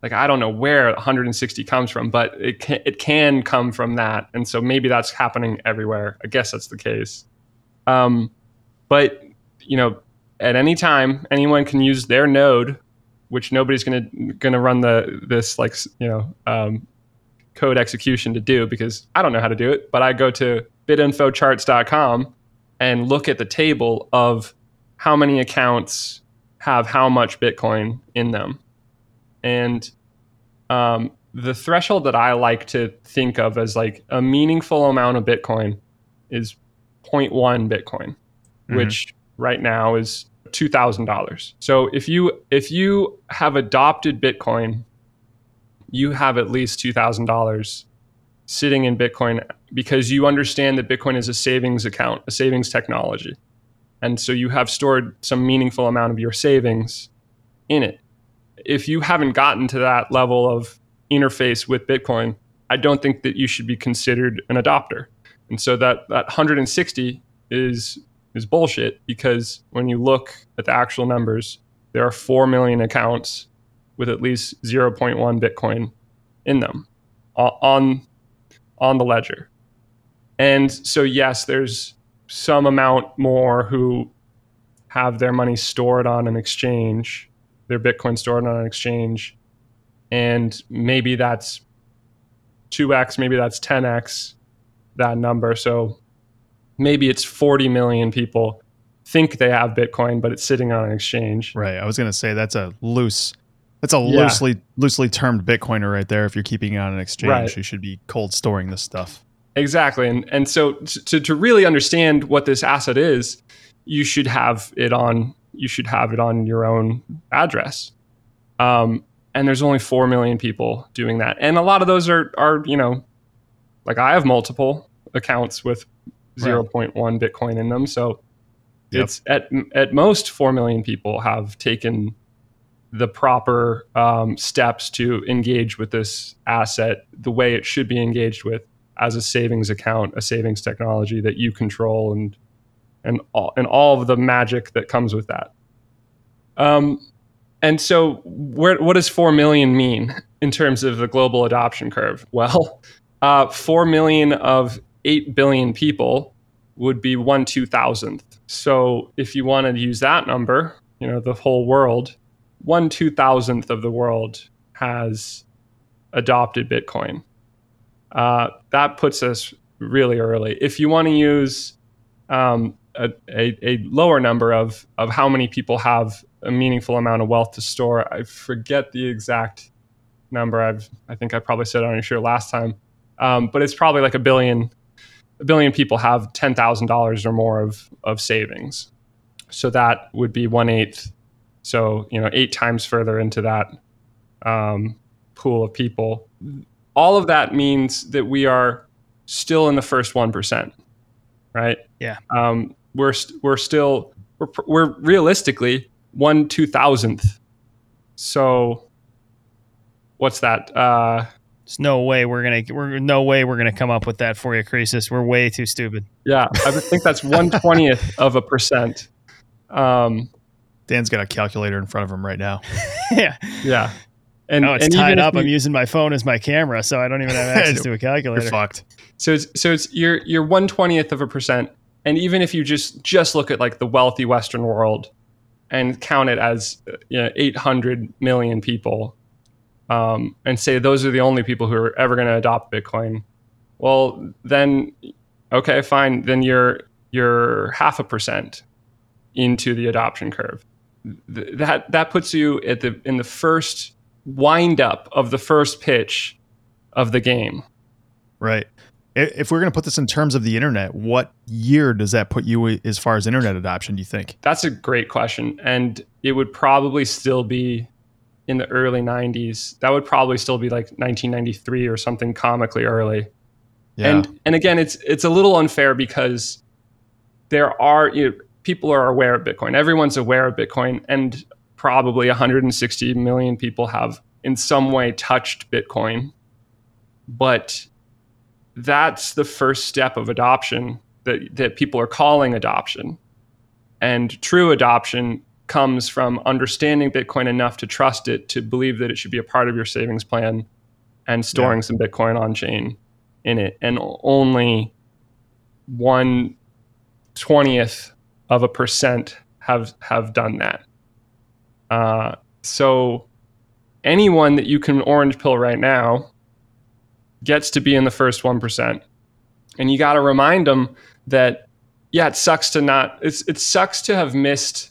like, I don't know where one hundred sixty comes from, but it can, it can come from that. And so maybe that's happening everywhere. I guess that's the case. Um, but, you know, at any time, anyone can use their node, which nobody's going to going to run the this, like, you know, um, code execution to do because I don't know how to do it. But I go to bit info charts dot com and look at the table of how many accounts have how much Bitcoin in them. And um, the threshold that I like to think of as like a meaningful amount of Bitcoin is zero point one Bitcoin, mm-hmm. which right now is two thousand dollars. So if you if you have adopted Bitcoin, you have at least two thousand dollars sitting in Bitcoin because you understand that Bitcoin is a savings account, a savings technology. And so you have stored some meaningful amount of your savings in it. If you haven't gotten to that level of interface with Bitcoin, I don't think that you should be considered an adopter. And so that, that one hundred sixty is is bullshit because when you look at the actual numbers, there are four million accounts with at least zero point one Bitcoin in them on, on the ledger. And so, yes, there's some amount more who have their money stored on an exchange, their Bitcoin stored on an exchange, and maybe that's two x, maybe that's ten x that number. So maybe it's forty million people think they have Bitcoin, but it's sitting on an exchange. Right. I was going to say that's a loose, that's a yeah. loosely loosely termed Bitcoiner right there. If you're keeping it on an exchange, right. You should be cold storing this stuff. Exactly. And and so to to really understand what this asset is, you should have it on. You should have it on your own address. Um, and there's only four million people doing that. And a lot of those are, are you know, like I have multiple accounts with zero point one Bitcoin in them. So yep. It's at at most four million people have taken the proper um, steps to engage with this asset the way it should be engaged with as a savings account, a savings technology that you control and and all, and all of the magic that comes with that. Um, and so where, what does four million mean in terms of the global adoption curve? Well, uh, four million of eight billion people would be one two thousandth. So if you wanted to use that number, you know, the whole world, one two thousandth of the world has adopted Bitcoin. Uh, that puts us really early. If you want to use um, a, a, a lower number of, of how many people have a meaningful amount of wealth to store, I forget the exact number. I've I think I probably said it on your show last time, um, but it's probably like a billion. A billion people have ten thousand dollars or more of of savings, so that would be one eighth. So you know, eight times further into that um, pool of people. All of that means that we are still in the first one percent, right? Yeah. Um, we're st- we're still we're we're realistically one two thousandth. So what's that? Uh, There's no way we're gonna we're no way we're gonna come up with that for you, Croesus. We're way too stupid. Yeah, I would think that's one twentieth of a percent. Um, Dan's got a calculator in front of him right now. yeah, yeah. And oh, it's and tied up. You, I'm using my phone as my camera, so I don't even have access to a calculator. You're fucked. So it's so it's you're you're one twentieth of a percent. And even if you just just look at like the wealthy Western world and count it as you know, eight hundred million people. Um, and say those are the only people who are ever going to adopt Bitcoin. Well, then, okay, fine. Then you're you're half a percent into the adoption curve. Th- that that puts you at the in the first wind up of the first pitch of the game. Right. If we're going to put this in terms of the internet, what year does that put you as far as internet adoption? Do you think? That's a great question, and it would probably still be. In the early nineties, that would probably still be like nineteen ninety-three or something comically early. Yeah. And and again, it's it's a little unfair because there are you know, people are aware of Bitcoin. Everyone's aware of Bitcoin, and probably one hundred sixty million people have in some way touched Bitcoin. But that's the first step of adoption that that people are calling adoption, and true adoption comes from understanding Bitcoin enough to trust it, to believe that it should be a part of your savings plan and storing yeah. some Bitcoin on chain in it. And only one twentieth of a percent have have done that. Uh, so anyone that you can orange pill right now gets to be in the first one percent. And you got to remind them that, yeah, it sucks to not, it's, it sucks to have missed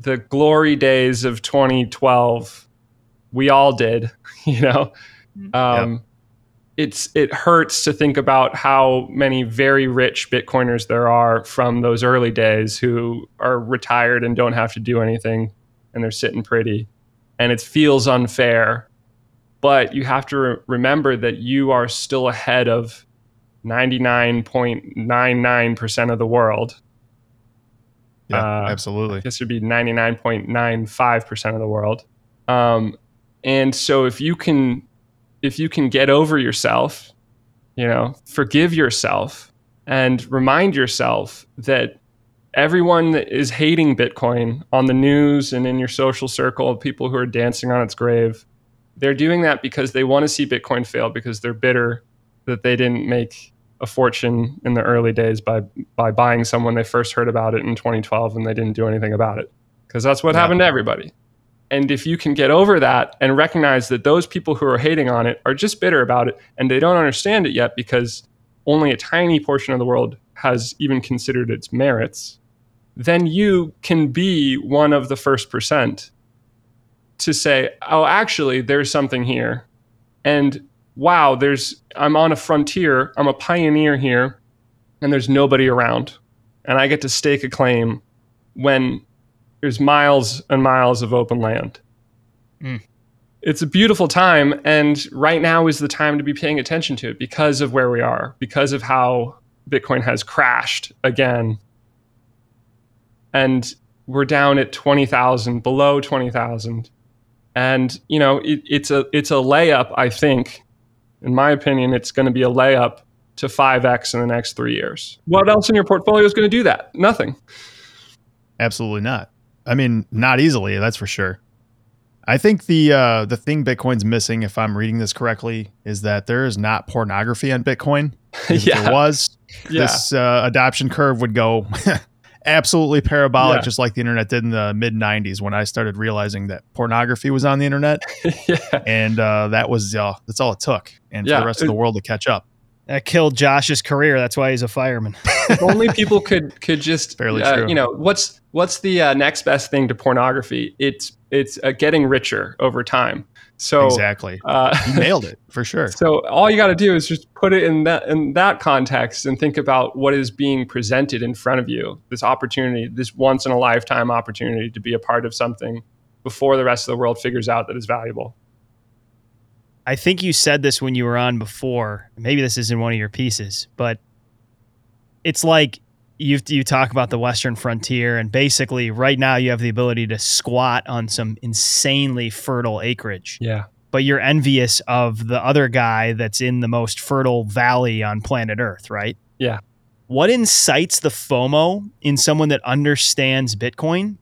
the glory days of twenty twelve, we all did, you know, um, yep. it's, it hurts to think about how many very rich Bitcoiners there are from those early days who are retired and don't have to do anything and they're sitting pretty, and it feels unfair, but you have to re- remember that you are still ahead of ninety-nine point nine nine percent of the world. Yeah, absolutely. Uh, this would be ninety-nine point nine five percent of the world. Um, and so if you can if you can get over yourself, you know, forgive yourself and remind yourself that everyone that is hating Bitcoin on the news and in your social circle, people who are dancing on its grave, they're doing that because they want to see Bitcoin fail because they're bitter that they didn't make a fortune in the early days by by buying someone they first heard about it in twenty twelve and they didn't do anything about it, because that's what yeah. happened to everybody. And if you can get over that and recognize that those people who are hating on it are just bitter about it and they don't understand it yet because only a tiny portion of the world has even considered its merits, then you can be one of the first percent to say, oh, actually, there's something here. And wow, there's, I'm on a frontier, I'm a pioneer here, and there's nobody around. And I get to stake a claim when there's miles and miles of open land. Mm. It's a beautiful time, and right now is the time to be paying attention to it because of where we are, because of how Bitcoin has crashed again. And we're down at twenty thousand, below twenty thousand. And, you know, it, it's a it's a layup, I think. In my opinion, it's going to be a layup to five X in the next three years. What else in your portfolio is going to do that? Nothing. Absolutely not. I mean, not easily, that's for sure. I think the uh, the thing Bitcoin's missing, if I'm reading this correctly, is that there is not pornography on Bitcoin. If yeah. there was, yeah. this uh, adoption curve would go absolutely parabolic, yeah. just like the internet did in the mid nineties when I started realizing that pornography was on the internet. yeah. And uh, that was uh, that's all it took. And yeah. for the rest of the world to catch up. That killed Josh's career. That's why he's a fireman. If only people could could just, Fairly uh, true. you know, what's what's the uh, next best thing to pornography? It's it's uh, getting richer over time. So exactly, uh, you nailed it for sure. So all you got to do is just put it in that in that context and think about what is being presented in front of you. This opportunity, this once in a lifetime opportunity to be a part of something before the rest of the world figures out that it's valuable. I think you said this when you were on before. Maybe this isn't one of your pieces, but it's like you you talk about the Western frontier, and basically right now you have the ability to squat on some insanely fertile acreage. Yeah. But you're envious of the other guy that's in the most fertile valley on planet Earth, right? Yeah. What incites the FOMO in someone that understands Bitcoin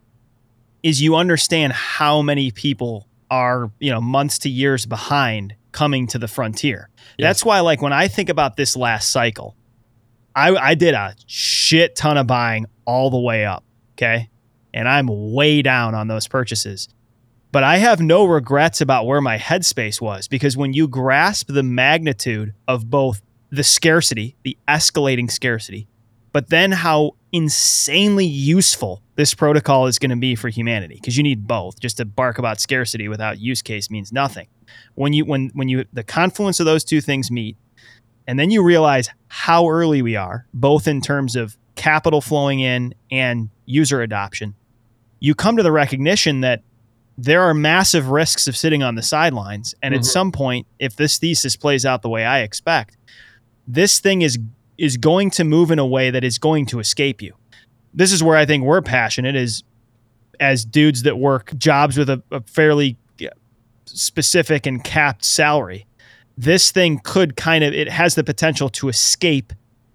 is you understand how many people are, you know, months to years behind coming to the frontier. Yeah. That's why, like, when I think about this last cycle, I, I did a shit ton of buying all the way up, okay? And I'm way down on those purchases. But I have no regrets about where my headspace was, because when you grasp the magnitude of both the scarcity, the escalating scarcity, but then how insanely useful this protocol is going to be for humanity, because you need both. Just to bark about scarcity without use case means nothing. When you when when you the confluence of those two things meet, and then you realize how early we are, both in terms of capital flowing in and user adoption, you come to the recognition that there are massive risks of sitting on the sidelines. And mm-hmm. at some point, if this thesis plays out the way I expect, this thing is is going to move in a way that is going to escape you. This is where I think we're passionate is as dudes that work jobs with a, a fairly specific and capped salary. This thing could kind of, it has the potential to escape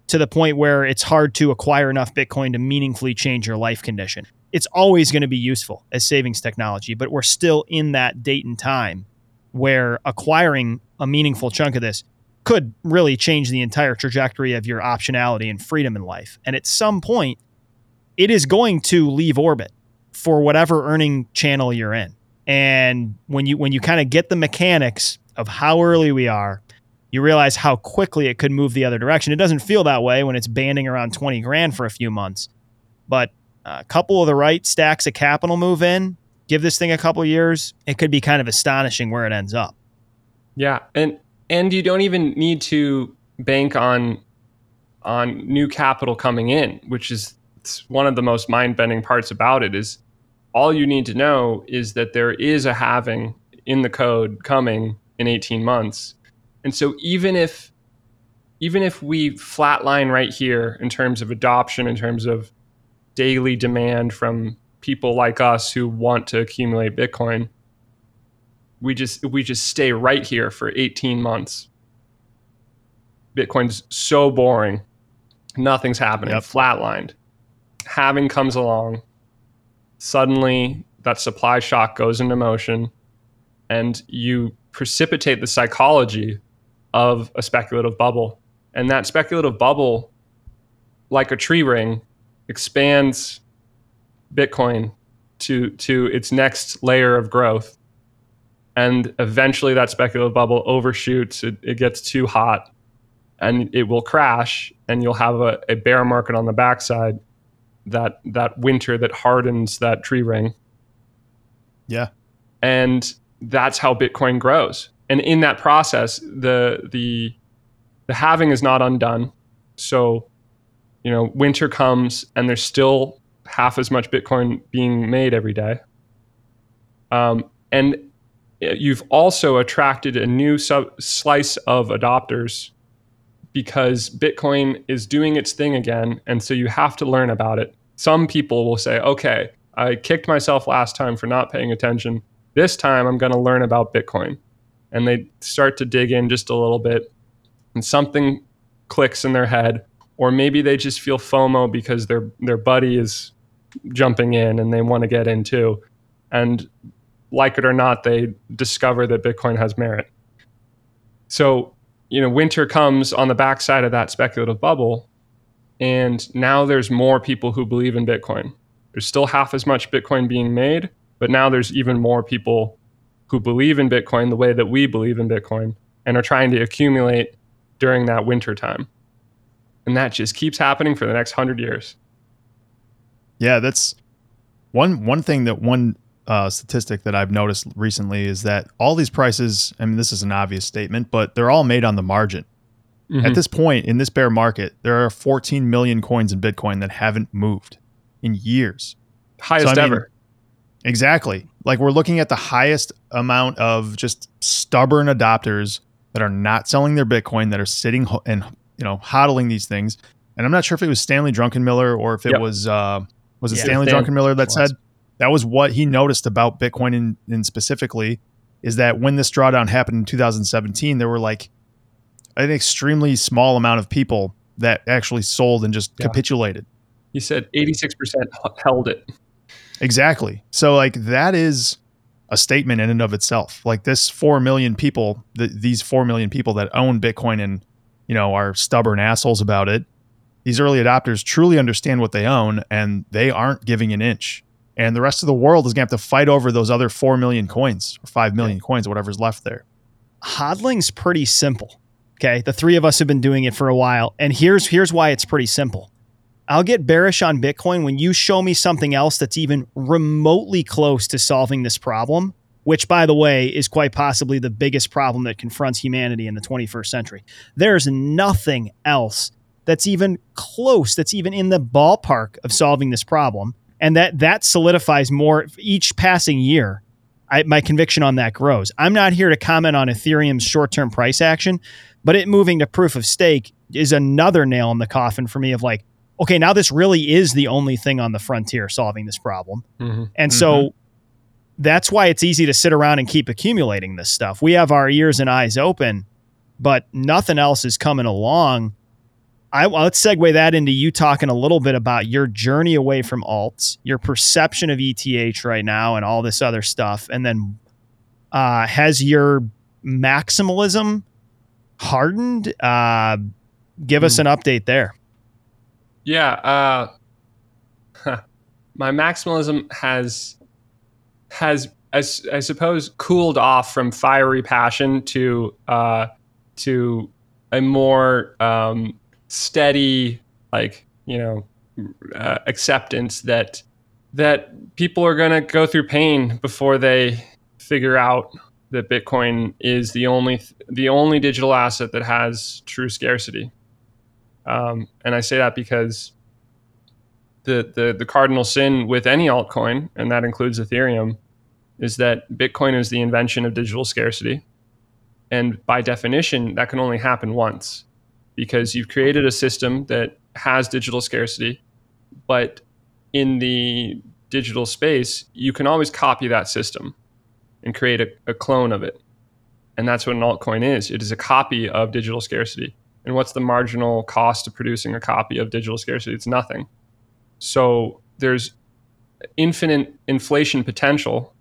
to the point where it's hard to acquire enough Bitcoin to meaningfully change your life condition. It's always going to be useful as savings technology, but we're still in that date and time where acquiring a meaningful chunk of this could really change the entire trajectory of your optionality and freedom in life. And at some point, it is going to leave orbit for whatever earning channel you're in. And when you when you kind of get the mechanics of how early we are, you realize how quickly it could move the other direction. It doesn't feel that way when it's banding around twenty grand for a few months. But a couple of the right stacks of capital move in, give this thing a couple of years, it could be kind of astonishing where it ends up. Yeah, and and you don't even need to bank on on new capital coming in, which is it's one of the most mind-bending parts about it. Is all you need to know is that there is a halving in the code coming in eighteen months. And so even if even if we flatline right here in terms of adoption, in terms of daily demand from people like us who want to accumulate Bitcoin, we just we just stay right here for eighteen months. Bitcoin's so boring. Nothing's happening. Yep. Flatlined. Halving comes along. Suddenly that supply shock goes into motion and you precipitate the psychology of a speculative bubble. And that speculative bubble, like a tree ring, expands Bitcoin to to its next layer of growth. And eventually that speculative bubble overshoots, it, it gets too hot, and it will crash, and you'll have a, a bear market on the backside, that that winter that hardens that tree ring. Yeah. And that's how Bitcoin grows. And in that process, the the the halving is not undone. So, you know, winter comes and there's still half as much Bitcoin being made every day. Um, and you've also attracted a new sub- slice of adopters because Bitcoin is doing its thing again. And so you have to learn about it. Some people will say, okay, I kicked myself last time for not paying attention. This time I'm going to learn about Bitcoin. And they start to dig in just a little bit and something clicks in their head, or maybe they just feel FOMO because their their buddy is jumping in and they want to get in too. And like it or not, they discover that Bitcoin has merit. So, you know, winter comes on the backside of that speculative bubble And now there's more people who believe in Bitcoin. There's still half as much Bitcoin being made, but now there's even more people who believe in Bitcoin the way that we believe in Bitcoin and are trying to accumulate during that winter time. And that just keeps happening for the next hundred years. Yeah, that's one one thing that one uh, statistic that I've noticed recently is that all these prices, I mean, this is an obvious statement, but they're all made on the margin. Mm-hmm. At this point in this bear market, there are fourteen million coins in Bitcoin that haven't moved in years. Highest so, I mean, ever. Exactly. Like, we're looking at the highest amount of just stubborn adopters that are not selling their Bitcoin, that are sitting and, you know, hodling these things. And I'm not sure if it was Stanley Druckenmiller or if it yep. was, uh, was it yeah, Stanley Stan- Druckenmiller that said that was what he noticed about Bitcoin in, in specifically is that when this drawdown happened in two thousand seventeen, there were like an extremely small amount of people that actually sold and just yeah. capitulated. He said eighty-six percent held it. Exactly. So like that is a statement in and of itself. Like this four million people, th- these four million people that own Bitcoin and, you know, are stubborn assholes about it. These early adopters truly understand what they own and they aren't giving an inch. And the rest of the world is going to have to fight over those other four million coins or five million yeah. coins, whatever's left there. Hodling's pretty simple. Okay. The three of us have been doing it for a while. And here's, here's why it's pretty simple. I'll get bearish on Bitcoin when you show me something else that's even remotely close to solving this problem, which, by the way, is quite possibly the biggest problem that confronts humanity in the twenty-first century. There's nothing else that's even close, that's even in the ballpark of solving this problem. And that that solidifies more each passing year. I, my conviction on that grows. I'm not here to comment on Ethereum's short-term price action, but it moving to proof of stake is another nail in the coffin for me of like, okay, now this really is the only thing on the frontier solving this problem. Mm-hmm. And so mm-hmm. that's why it's easy to sit around and keep accumulating this stuff. We have our ears and eyes open, but nothing else is coming along. I, let's segue that into you talking a little bit about your journey away from alts, your perception of E T H right now and all this other stuff. And then uh, has your maximalism hardened? Uh, give mm. us an update there. Yeah, uh, huh. my maximalism has has I, I suppose cooled off from fiery passion to uh, to a more um, steady, like, you know, uh, acceptance that that people are gonna go through pain before they figure out that Bitcoin is the only the only digital asset that has true scarcity. Um, and I say that because the, the the cardinal sin with any altcoin, and that includes Ethereum, is that Bitcoin is the invention of digital scarcity. And by definition, that can only happen once because you've created a system that has digital scarcity. But in the digital space, you can always copy that system and create a, a clone of it. And that's what an altcoin is. It is a copy of digital scarcity. And what's the marginal cost of producing a copy of digital scarcity? It's nothing. So there's infinite inflation potential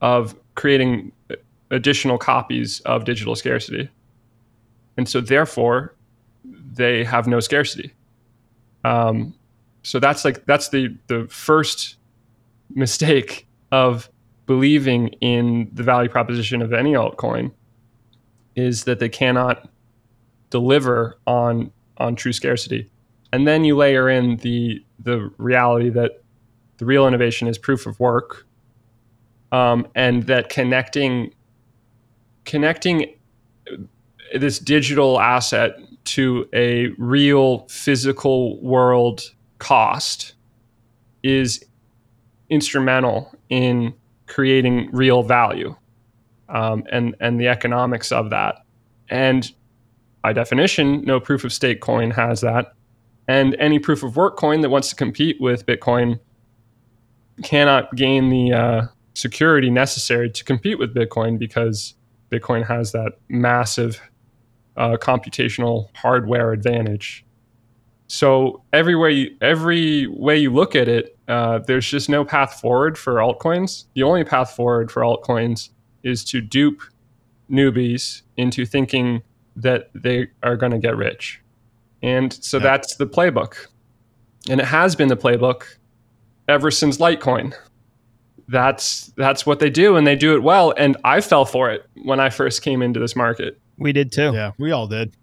of creating additional copies of digital scarcity. And so therefore, they have no scarcity. Um, so that's like that's the, the first mistake of believing in the value proposition of any altcoin is that they cannot deliver on on true scarcity. And then you layer in the the reality that the real innovation is proof of work, um, and that connecting connecting this digital asset to a real physical world cost is instrumental in creating real value, um, and and the economics of that. And by definition, no proof of stake coin has that. And any proof of work coin that wants to compete with Bitcoin cannot gain the uh, security necessary to compete with Bitcoin because Bitcoin has that massive uh, computational hardware advantage. So everywhere you, every way you look at it, uh, there's just no path forward for altcoins. The only path forward for altcoins is to dupe newbies into thinking that they are going to get rich. And so yeah. that's the playbook. And it has been the playbook ever since Litecoin. That's that's what they do, and they do it well. And I fell for it when I first came into this market. We did too. Yeah, we all did.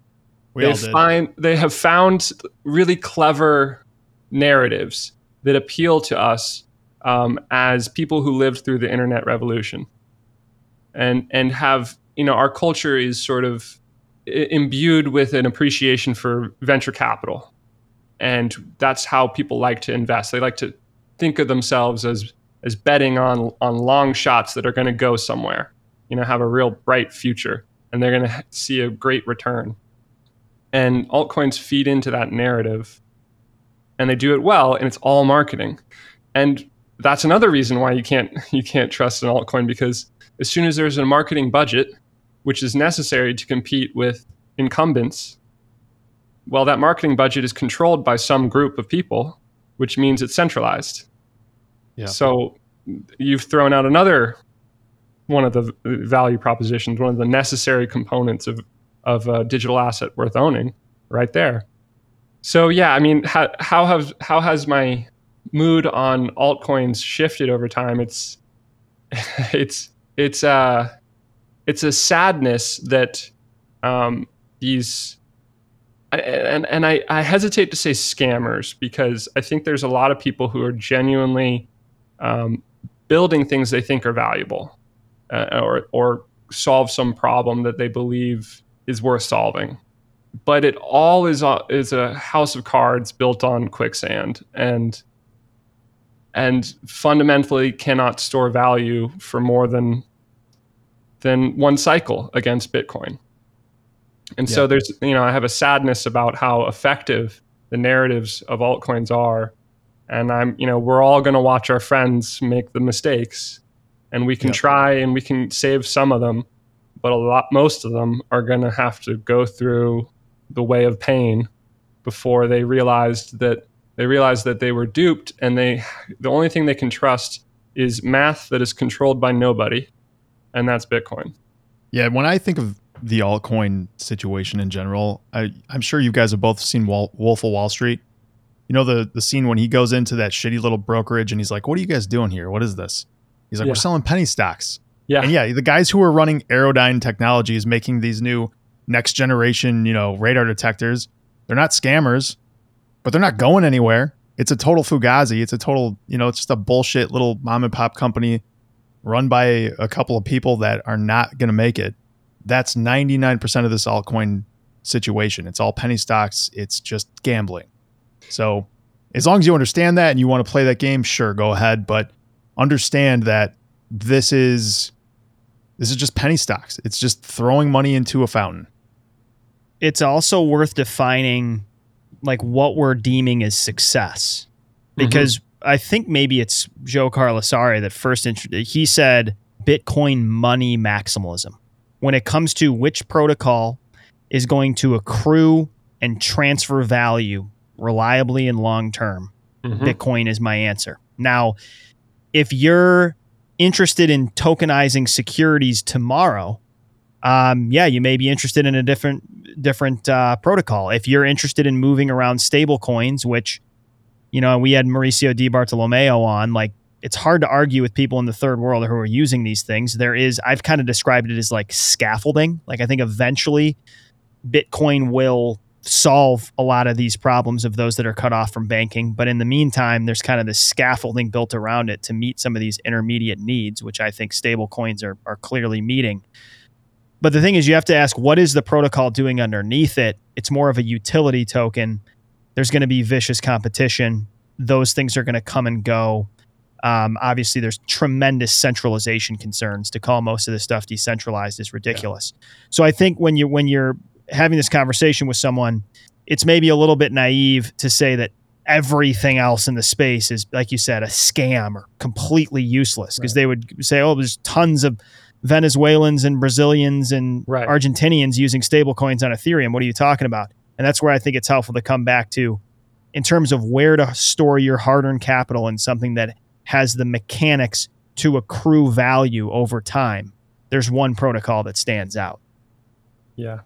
We they all did. Find, they have found really clever narratives that appeal to us um, as people who lived through the internet revolution, and and have you know our culture is sort of imbued with an appreciation for venture capital, and that's how people like to invest. They like to think of themselves as is betting on on long shots that are going to go somewhere, you know, have a real bright future, and they're going to see a great return. And altcoins feed into that narrative, and they do it well, and it's all marketing. And that's another reason why you can't you can't trust an altcoin, because as soon as there's a marketing budget, which is necessary to compete with incumbents, well, that marketing budget is controlled by some group of people, which means it's centralized. Yeah. So you've thrown out another one of the value propositions, one of the necessary components of, of a digital asset worth owning right there. So yeah, I mean, how, how, have, how has my mood on altcoins shifted over time? It's, it's, it's, uh, it's a sadness that um, these, and, and I, I hesitate to say scammers, because I think there's a lot of people who are genuinely Um, building things they think are valuable, uh, or or solve some problem that they believe is worth solving, but it all is a, is a house of cards built on quicksand, and and fundamentally cannot store value for more than than one cycle against Bitcoin. And yeah. so there's you know I have a sadness about how effective the narratives of altcoins are. And I'm, you know, we're all going to watch our friends make the mistakes, and we can yep. try and we can save some of them, but a lot, most of them are going to have to go through the way of pain before they realized that they realized that they were duped, and they, the only thing they can trust is math that is controlled by nobody, and that's Bitcoin. Yeah, when I think of the altcoin situation in general, I, I'm sure you guys have both seen Wal- Wolf of Wall Street. You know, the, the scene when he goes into that shitty little brokerage and he's like, what are you guys doing here? What is this? He's like, yeah. we're selling penny stocks. Yeah. And yeah, the guys who are running Aerodyne Technologies, making these new next generation, you know, radar detectors, they're not scammers, but they're not going anywhere. It's a total fugazi. It's a total, you know, it's just a bullshit little mom and pop company run by a, a couple of people that are not going to make it. That's ninety-nine percent of this altcoin situation. It's all penny stocks. It's just gambling. So as long as you understand that and you want to play that game, sure, go ahead. But understand that this is this is just penny stocks. It's just throwing money into a fountain. It's also worth defining like what we're deeming as success, because mm-hmm. I think maybe it's Joe Carlosari that first introduced. He said Bitcoin money maximalism when it comes to which protocol is going to accrue and transfer value reliably and long term. Mm-hmm. Bitcoin is my answer. Now, if you're interested in tokenizing securities tomorrow, um, yeah, you may be interested in a different different uh, protocol. If you're interested in moving around stable coins, which, you know, we had Mauricio Di Bartolomeo on, like, it's hard to argue with people in the third world who are using these things. There is, I've kind of described it as like scaffolding. Like, I think eventually Bitcoin will solve a lot of these problems of those that are cut off from banking. But in the meantime, there's kind of this scaffolding built around it to meet some of these intermediate needs, which I think stable coins are, are clearly meeting. But the thing is, you have to ask, what is the protocol doing underneath it? It's more of a utility token. There's going to be vicious competition. Those things are going to come and go. Um, obviously, there's tremendous centralization concerns. To call most of this stuff decentralized is ridiculous. Yeah. So I think when you when you're having this conversation with someone, it's maybe a little bit naive to say that everything else in the space is, like you said, a scam or completely useless, because right. they would say, oh, there's tons of Venezuelans and Brazilians and right. Argentinians using stable coins on Ethereum. What are you talking about? And that's where I think it's helpful to come back to in terms of where to store your hard-earned capital in something that has the mechanics to accrue value over time. There's one protocol that stands out. Yeah.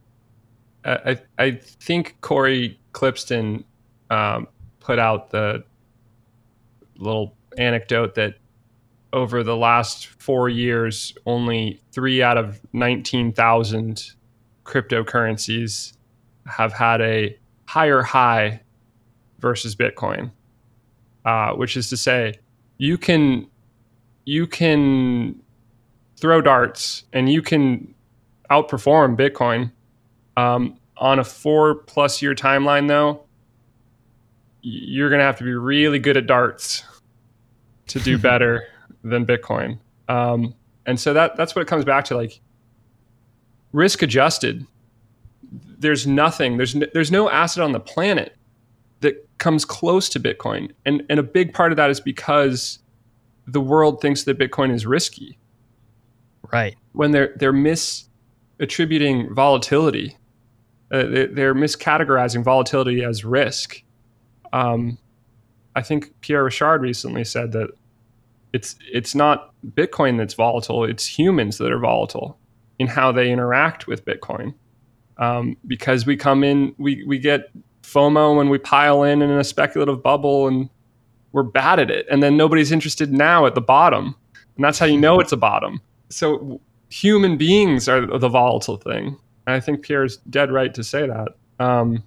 I I think Corey Clipston um, put out the little anecdote that over the last four years, only three out of nineteen thousand cryptocurrencies have had a higher high versus Bitcoin, uh, which is to say you can you can throw darts and you can outperform Bitcoin. Um, on a four plus year timeline, though, you're going to have to be really good at darts to do better than Bitcoin. Um, and so that that's what it comes back to, like risk adjusted. There's nothing, there's no, there's no asset on the planet that comes close to Bitcoin. And, and a big part of that is because the world thinks that Bitcoin is risky. Right. When they're, they're misattributing volatility, uh, they, they're miscategorizing volatility as risk. Um, I think Pierre Rochard recently said that it's it's not Bitcoin that's volatile, it's humans that are volatile in how they interact with Bitcoin. Um, because we come in, we, we get FOMO when we pile in in a speculative bubble and we're bad at it. And then nobody's interested now at the bottom. And that's how you know it's a bottom. So human beings are the volatile thing. And I think Pierre's dead right to say that. Um,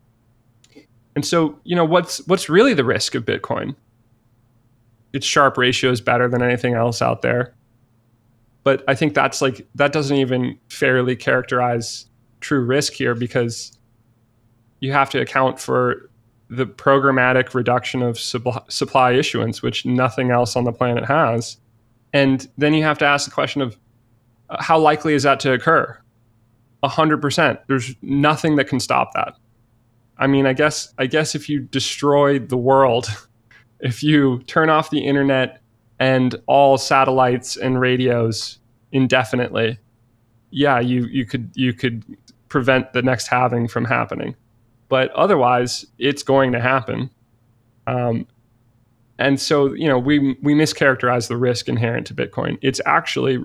and so, you know, what's what's really the risk of Bitcoin? Its Sharpe ratio is better than anything else out there. But I think that's like, that doesn't even fairly characterize true risk here, because you have to account for the programmatic reduction of sub- supply issuance, which nothing else on the planet has. And then you have to ask the question of uh, how likely is that to occur? A hundred percent. There's nothing that can stop that. I mean, I guess, I guess if you destroy the world, if you turn off the internet and all satellites and radios indefinitely, yeah, you, you could, you could prevent the next halving from happening. But otherwise, it's going to happen. Um, and so, you know, we we mischaracterize the risk inherent to Bitcoin. It's actually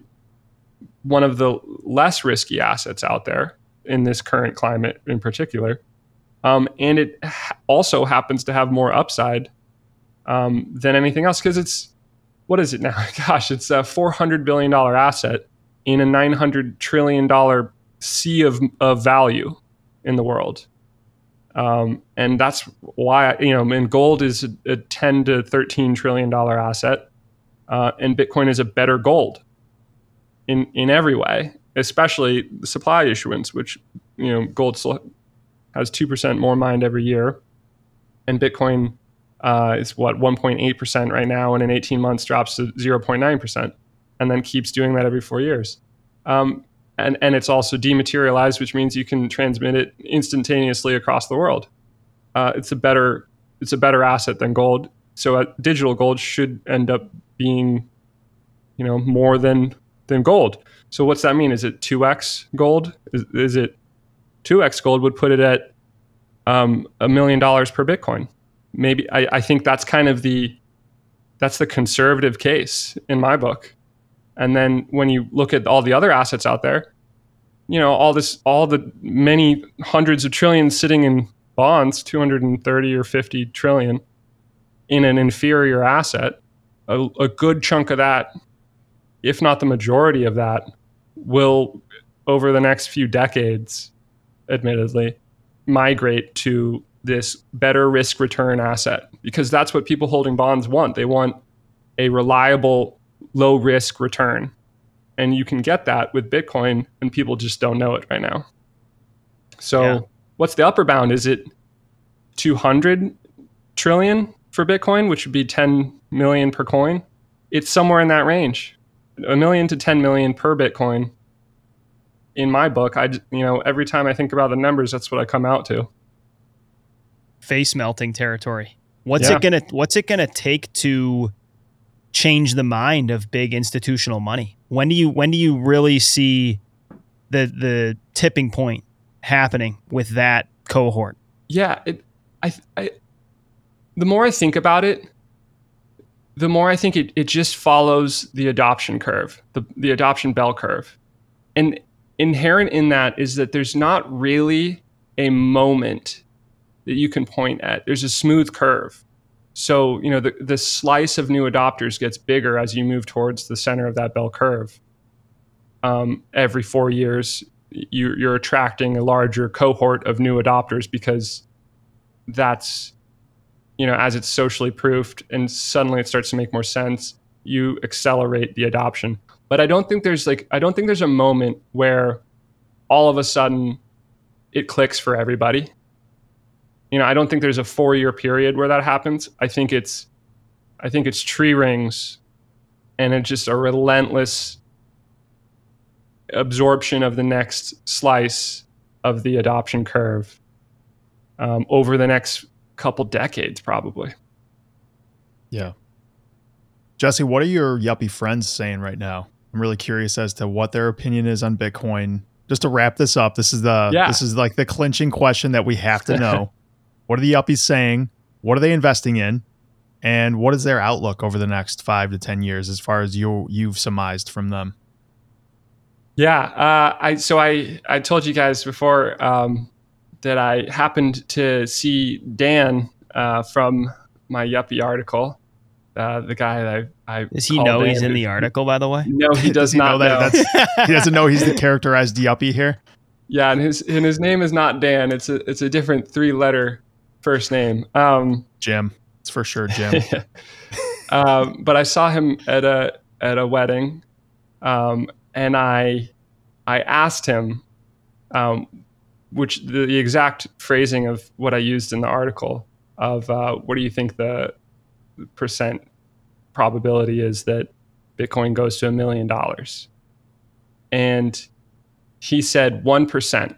one of the less risky assets out there in this current climate in particular. Um, and it ha- also happens to have more upside um, than anything else, because it's, what is it now? Gosh, it's a four hundred billion dollars asset in a nine hundred trillion dollars sea of, of value in the world. Um, and that's why, you know, and gold is a, a ten to thirteen trillion dollars asset, uh, and Bitcoin is a better gold in, in every way, especially the supply issuance, which, you know, gold has two percent more mined every year. And Bitcoin, uh, is what, one point eight percent right now. And in eighteen months drops to zero point nine percent and then keeps doing that every four years. Um, And and it's also dematerialized, which means you can transmit it instantaneously across the world. Uh, it's a better it's a better asset than gold. So uh, digital gold should end up being, you know, more than than gold. So what's that mean? Is it two x gold? Is, is it two x gold would put it at um, a million dollars per Bitcoin? Maybe I, I think that's kind of the that's the conservative case in my book. And then when you look at all the other assets out there, you know, all this, all the many hundreds of trillions sitting in bonds, two hundred thirty or fifty trillion in an inferior asset, a, a good chunk of that, if not the majority of that, will over the next few decades, admittedly, migrate to this better risk return asset, because that's what people holding bonds want. They want a reliable low risk return. And you can get that with Bitcoin, and people just don't know it right now. So yeah. What's the upper bound? Is it two hundred trillion for Bitcoin, which would be ten million per coin? It's somewhere in that range, a million to ten million per Bitcoin. In my book, I, you know, every time I think about the numbers, that's what I come out to. Face melting territory. What's yeah. it going to, what's it going to take to change the mind of big institutional money? When do you when do you really see the the tipping point happening with that cohort? Yeah, it, I, I the more I think about it, the more I think it it just follows the adoption curve, the the adoption bell curve. And inherent in that is that there's not really a moment that you can point at. There's a smooth curve. So, you know, the, the slice of new adopters gets bigger as you move towards the center of that bell curve. Um, every four years, you, you're attracting a larger cohort of new adopters because that's, you know, as it's socially proofed and suddenly it starts to make more sense, you accelerate the adoption. But I don't think there's like, I don't think there's a moment where all of a sudden it clicks for everybody. You know, I don't think there's a four-year period where that happens. I think it's, I think it's tree rings, and it's just a relentless absorption of the next slice of the adoption curve um, over the next couple decades, probably. Yeah. Jesse, what are your yuppie friends saying right now? I'm really curious as to what their opinion is on Bitcoin. Just to wrap this up, this is the yeah. this is like the clinching question that we have to know. What are the yuppies saying? What are they investing in? And what is their outlook over the next five to ten years, as far as you you've surmised from them? Yeah, uh, I so I I told you guys before um, that I happened to see Dan uh, from my yuppie article. Uh, the guy that I, I does he know he's in the article, by the way? No, he does, does he not know. That, know. That's, he doesn't know he's the characterized yuppie here. Yeah, and his and his name is not Dan. It's a it's a different three letter first name. Um, Jim, it's for sure Jim. Yeah. um, but I saw him at a at a wedding, um, and I I asked him, um, which the, the exact phrasing of what I used in the article of uh, what do you think the percent probability is that Bitcoin goes to a million dollars. And he said one percent.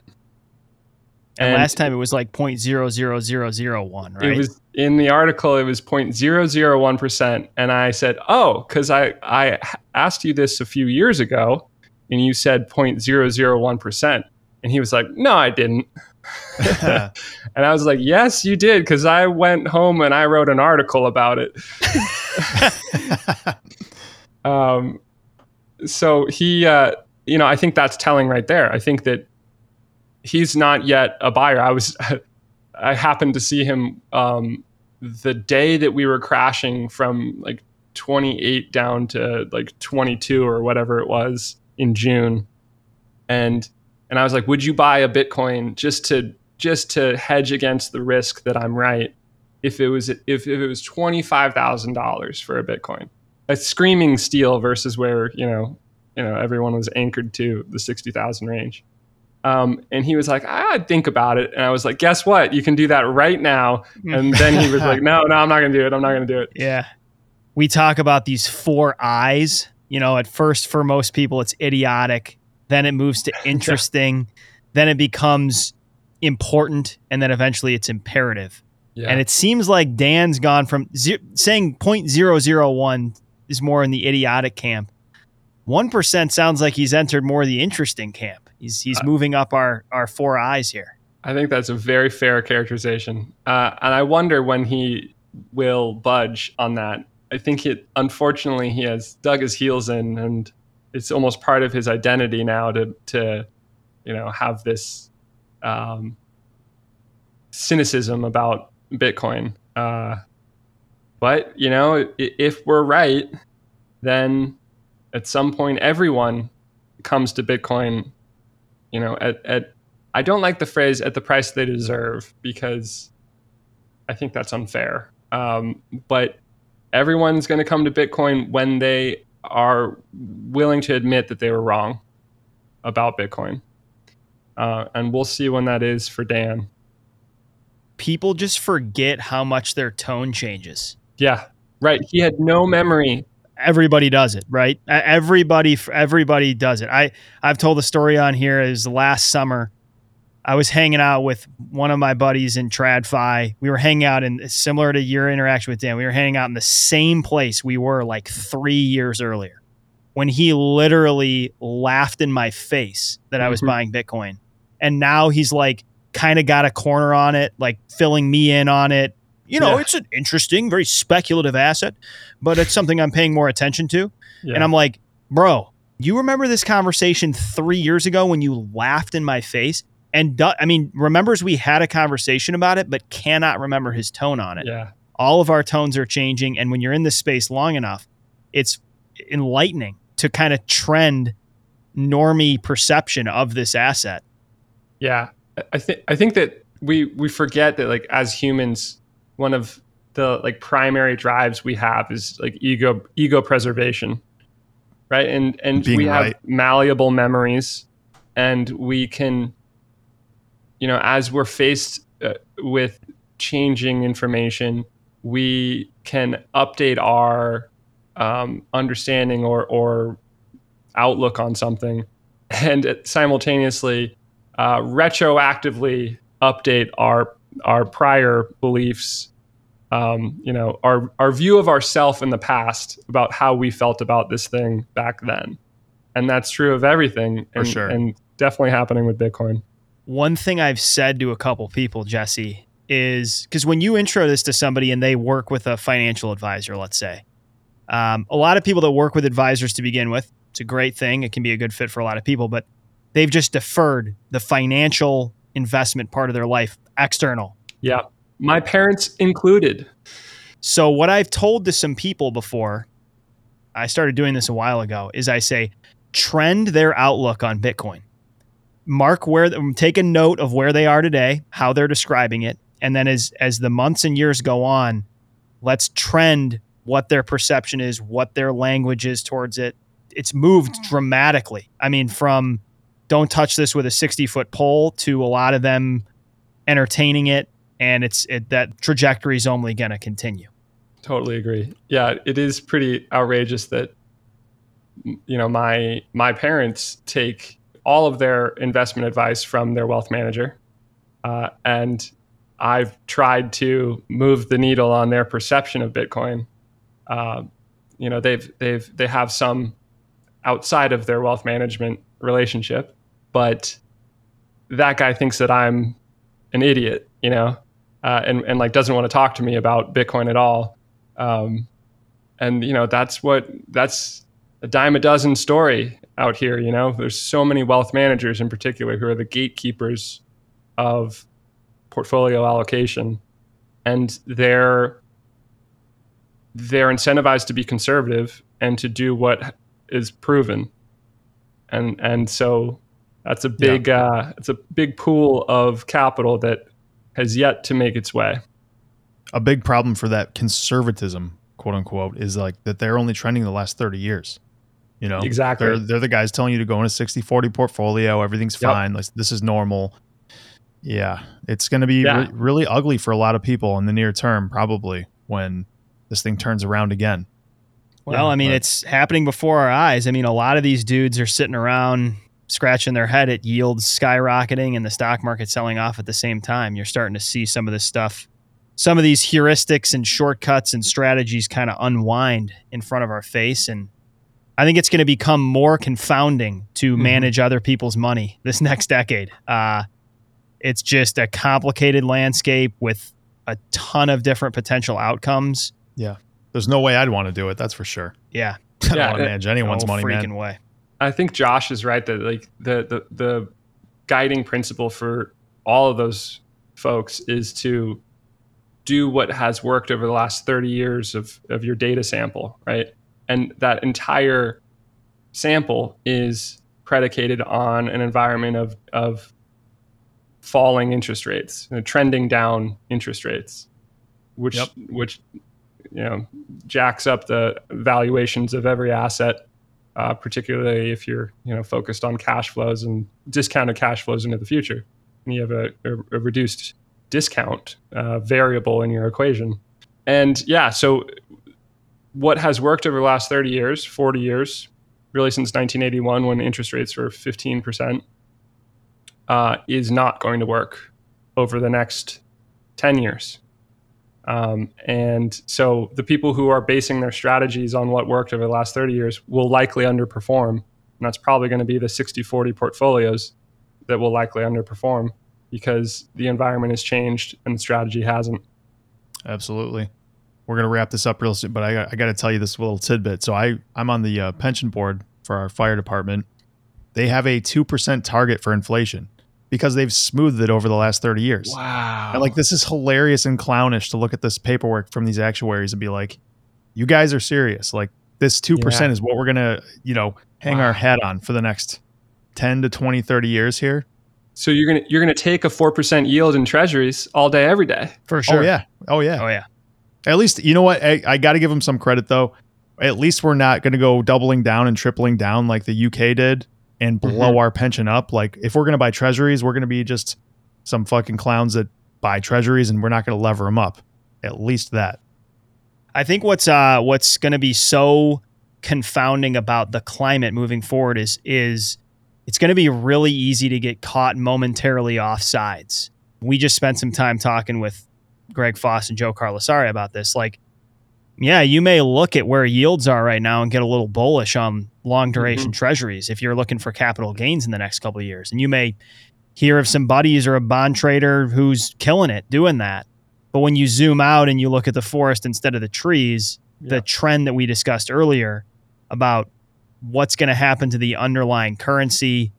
And, and last time it was like zero point zero zero zero zero one, right? It was in the article, it was zero point zero zero one percent. And I said, oh, because I, I asked you this a few years ago and you said zero point zero zero one percent. And he was like, no, I didn't. And I was like, yes, you did, because I went home and I wrote an article about it. um, so he, uh, you know, I think that's telling right there. I think that he's not yet a buyer. I was, I happened to see him um, the day that we were crashing from like twenty-eight down to like twenty-two or whatever it was in June, and. And I was like, would you buy a Bitcoin just to just to hedge against the risk that I'm right if it was if, if it was twenty-five thousand dollars for a Bitcoin? A screaming steal versus where, you know, you know, everyone was anchored to the sixty thousand range. Um, and he was like, I'd think about it. And I was like, guess what? You can do that right now. And then he was like, no, no, I'm not going to do it. I'm not going to do it. Yeah. We talk about these four I's, you know, at first for most people, it's idiotic. Then it moves to interesting, yeah. Then it becomes important, and then eventually it's imperative. Yeah. And it seems like Dan's gone from ze- saying zero point zero zero one is more in the idiotic camp. one percent sounds like he's entered more the interesting camp. He's he's uh, moving up our, our four eyes here. I think that's a very fair characterization. Uh, and I wonder when he will budge on that. I think, it, unfortunately, he has dug his heels in, and it's almost part of his identity now to, to, you know, have this um, cynicism about Bitcoin. Uh, but, you know, if we're right, then at some point, everyone comes to Bitcoin, you know, at, at I don't like the phrase at the price they deserve, because I think that's unfair. Um, but everyone's going to come to Bitcoin when they are willing to admit that they were wrong about Bitcoin. Uh, and we'll see when that is for Dan. People just forget how much their tone changes. Yeah, right. He had no memory. Everybody does it, right? Everybody everybody does it. I, I've told a story on here. It was last summer. I was hanging out with one of my buddies in TradFi. We were hanging out in, similar to your interaction with Dan, we were hanging out in the same place we were like three years earlier, when he literally laughed in my face that I was mm-hmm. buying Bitcoin. And now he's like kind of got a corner on it, like filling me in on it. You know, yeah. It's an interesting, very speculative asset, but it's something I'm paying more attention to. Yeah. And I'm like, bro, you remember this conversation three years ago when you laughed in my face? and do, I mean, remembers we had a conversation about it, but cannot remember his tone on it. Yeah. All of our tones are changing. And when you're in this space long enough, it's enlightening to kind of trend normie perception of this asset. Yeah. I think, I think that we, we forget that, like, as humans, one of the, like, primary drives we have is, like, ego, ego preservation. Right. And, and Being we right. have malleable memories, and we can, you know, as we're faced uh, with changing information, we can update our um, understanding or, or outlook on something, and simultaneously uh, retroactively update our our prior beliefs, um, you know, our, our view of ourself in the past about how we felt about this thing back then. And that's true of everything. And, For sure. and definitely happening with Bitcoin. One thing I've said to a couple people, Jesse, is because when you intro this to somebody and they work with a financial advisor, let's say, um, a lot of people that work with advisors to begin with, it's a great thing. It can be a good fit for a lot of people, but they've just deferred the financial investment part of their life external. Yeah. My parents included. So what I've told to some people before, I started doing this a while ago, is I say, trend their outlook on Bitcoin. Mark where, take a note of where they are today, how they're describing it. And then as, as the months and years go on, let's trend what their perception is, what their language is towards it. It's moved dramatically. I mean, from don't touch this with a sixty-foot pole to a lot of them entertaining it, and it's it, that trajectory is only going to continue. Totally agree. Yeah, it is pretty outrageous that, you know, my my parents take all of their investment advice from their wealth manager, uh, and I've tried to move the needle on their perception of Bitcoin. Uh, you know, they've they've they have some outside of their wealth management relationship, but that guy thinks that I'm an idiot, you know, uh, and, and like doesn't want to talk to me about Bitcoin at all. Um, and, you know, that's what, that's a dime a dozen story out here. You know, there's so many wealth managers in particular who are the gatekeepers of portfolio allocation, and they're, they're incentivized to be conservative and to do what is proven. And and so that's a big yeah. uh, it's a big pool of capital that has yet to make its way. A big problem for that conservatism, quote unquote, is like that they're only trending the last thirty years. You know, exactly. They're, they're the guys telling you to go in a sixty forty portfolio. Everything's yep. fine. Like, this is normal. Yeah, it's going to be yeah. re- really ugly for a lot of people in the near term, probably, when this thing turns around again. Well, I mean, it's happening before our eyes. I mean, a lot of these dudes are sitting around scratching their head at yields skyrocketing and the stock market selling off at the same time. You're starting to see some of this stuff, some of these heuristics and shortcuts and strategies kind of unwind in front of our face. And I think it's going to become more confounding to mm-hmm. manage other people's money this next decade. Uh, it's just a complicated landscape with a ton of different potential outcomes. Yeah. There's no way I'd want to do it. That's for sure. Yeah. I don't yeah, want to manage anyone's money, freaking man. Way. I think Josh is right that, like, the, the, the guiding principle for all of those folks is to do what has worked over the last thirty years of, of your data sample, right? And that entire sample is predicated on an environment of, of falling interest rates, you know, trending down interest rates, which, yep. which, you know, jacks up the valuations of every asset, uh, particularly if you're, you know, focused on cash flows and discounted cash flows into the future, and you have a, a reduced discount uh, variable in your equation. And yeah, so what has worked over the last thirty years, forty years, really since nineteen eighty-one, when interest rates were fifteen percent, uh, is not going to work over the next ten years. Um, and so the people who are basing their strategies on what worked over the last thirty years will likely underperform. And that's probably going to be the sixty forty portfolios that will likely underperform, because the environment has changed and the strategy hasn't. Absolutely. We're going to wrap this up real soon, but I, I got to tell you this little tidbit. So I, I'm on the uh, pension board for our fire department. They have a two percent target for inflation. because they've smoothed it over the last thirty years. Wow. And like, this is hilarious and clownish to look at this paperwork from these actuaries and be like, you guys are serious. Like, this two percent yeah. is what we're going to, you know, hang wow. our hat on for the next ten to twenty, thirty years here. So you're going to, you're going to take a four percent yield in treasuries all day, every day. For sure. Oh yeah. Oh yeah. Oh yeah. At least, you know what? I, I got to give them some credit though. At least we're not going to go doubling down and tripling down like the U K did and blow mm-hmm. our pension up. Like, if we're going to buy treasuries, we're going to be just some fucking clowns that buy treasuries and we're not going to lever them up. At least that. I think what's uh, what's going to be so confounding about the climate moving forward is is it's going to be really easy to get caught momentarily off sides. We just spent some time talking with Greg Foss and Joe Carlosari about this. Like, yeah, you may look at where yields are right now and get a little bullish on long duration mm-hmm. treasuries if you're looking for capital gains in the next couple of years. And you may hear of some buddies or a bond trader who's killing it doing that. But when you zoom out and you look at the forest instead of the trees, yeah. the trend that we discussed earlier about what's going to happen to the underlying currency,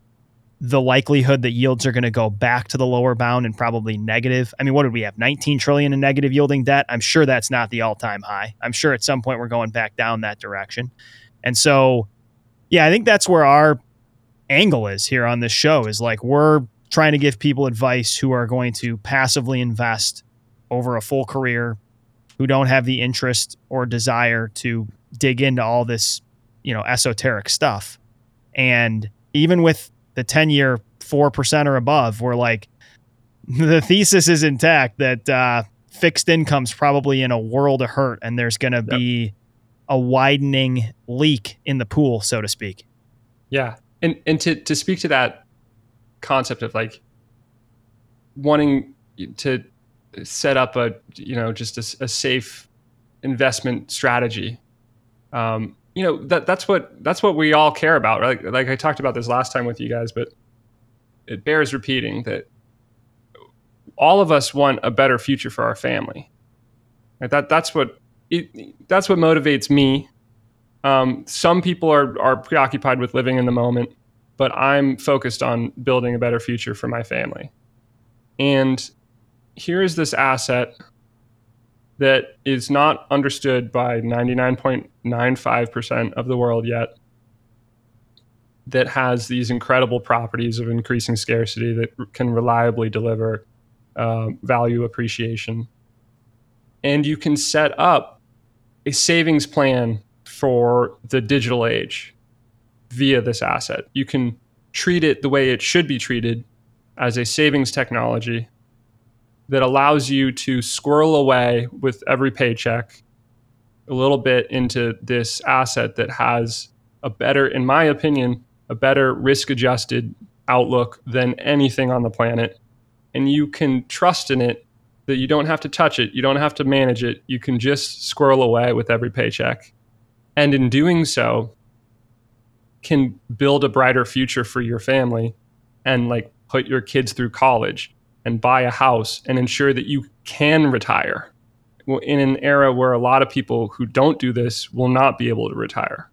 the likelihood that yields are going to go back to the lower bound and probably negative. I mean, what did we have? nineteen trillion dollars in negative yielding debt? I'm sure that's not the all-time high. I'm sure at some point we're going back down that direction. And so, yeah, I think that's where our angle is here on this show, is like, we're trying to give people advice who are going to passively invest over a full career, who don't have the interest or desire to dig into all this, you know, esoteric stuff. And even with the ten-year four percent or above, we're like, the thesis is intact that uh, fixed income's probably in a world of hurt, and there's going to yep. be a widening leak in the pool, so to speak. Yeah. And and to, to speak to that concept of like wanting to set up a, you know, just a, a safe investment strategy, um, you know, that that's what that's what we all care about, right? Like, like I talked about this last time with you guys, but it bears repeating that all of us want a better future for our family. Right? That that's what it, that's what motivates me. Um, some people are are preoccupied with living in the moment, but I'm focused on building a better future for my family. And here is this asset that is not understood by ninety-nine point nine five percent of the world yet, that has these incredible properties of increasing scarcity that can reliably deliver uh, value appreciation. And you can set up a savings plan for the digital age via this asset. You can treat it the way it should be treated, as a savings technology that allows you to squirrel away with every paycheck a little bit into this asset that has a better, in my opinion, a better risk-adjusted outlook than anything on the planet. And you can trust in it, that you don't have to touch it. You don't have to manage it. You can just squirrel away with every paycheck. And in doing so, can build a brighter future for your family and like put your kids through college and buy a house and ensure that you can retire in an era where a lot of people who don't do this will not be able to retire.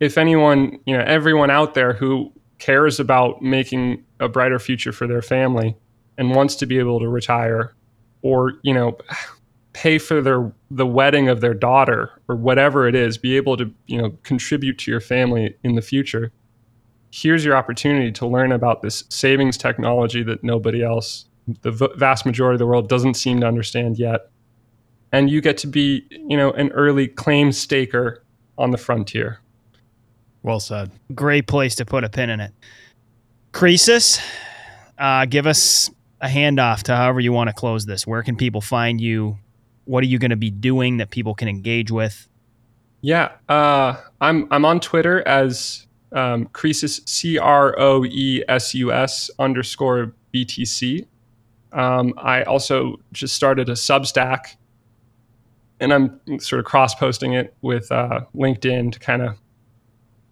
If anyone, you know, everyone out there who cares about making a brighter future for their family and wants to be able to retire, or, you know, pay for their the wedding of their daughter or whatever it is, be able to, you know, contribute to your family in the future, here's your opportunity to learn about this savings technology that nobody else, the v- vast majority of the world, doesn't seem to understand yet. And you get to be, you know, an early claim staker on the frontier. Well said. Great place to put a pin in it. Croesus, uh, give us a handoff to however you want to close this. Where can people find you? What are you going to be doing that people can engage with? Yeah, uh, I'm I'm on Twitter as Um, Croesus, C R O E S U S underscore B T C. Um, I also just started a Substack, and I'm sort of cross-posting it with uh, LinkedIn to kind of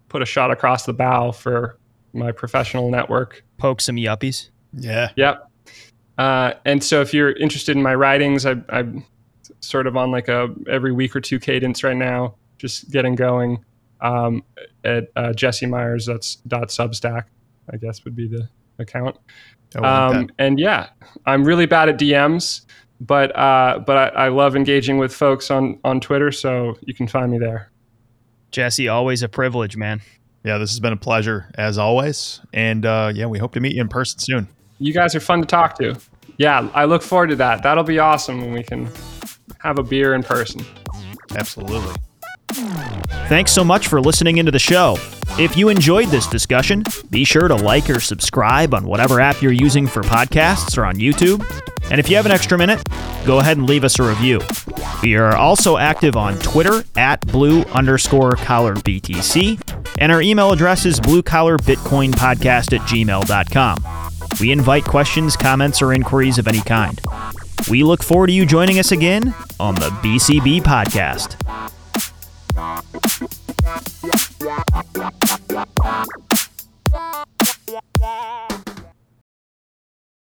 put a shot across the bow for my professional network. Poke some yuppies. Yeah. Yep. Uh, and so if you're interested in my writings, I, I'm sort of on like a every week or two cadence right now, just getting going. Um, at uh, Jesse Myers, that's dot Substack, I guess would be the account. Um, and yeah, I'm really bad at D Ms, but uh, but I, I love engaging with folks on, on Twitter, so you can find me there. Jesse, always a privilege, man. Yeah, this has been a pleasure as always. And uh, yeah, we hope to meet you in person soon. You guys are fun to talk to. Yeah, I look forward to that. That'll be awesome when we can have a beer in person. Absolutely. Thanks so much for listening into the show. If you enjoyed this discussion, be sure to like or subscribe on whatever app you're using for podcasts or on YouTube. And if you have an extra minute, go ahead and leave us a review. We are also active on Twitter at blue underscore collar BTC, and our email address is bluecollarbitcoinpodcast at gmail dot com. We invite questions, comments, or inquiries of any kind. We look forward to you joining us again on the B C B Podcast.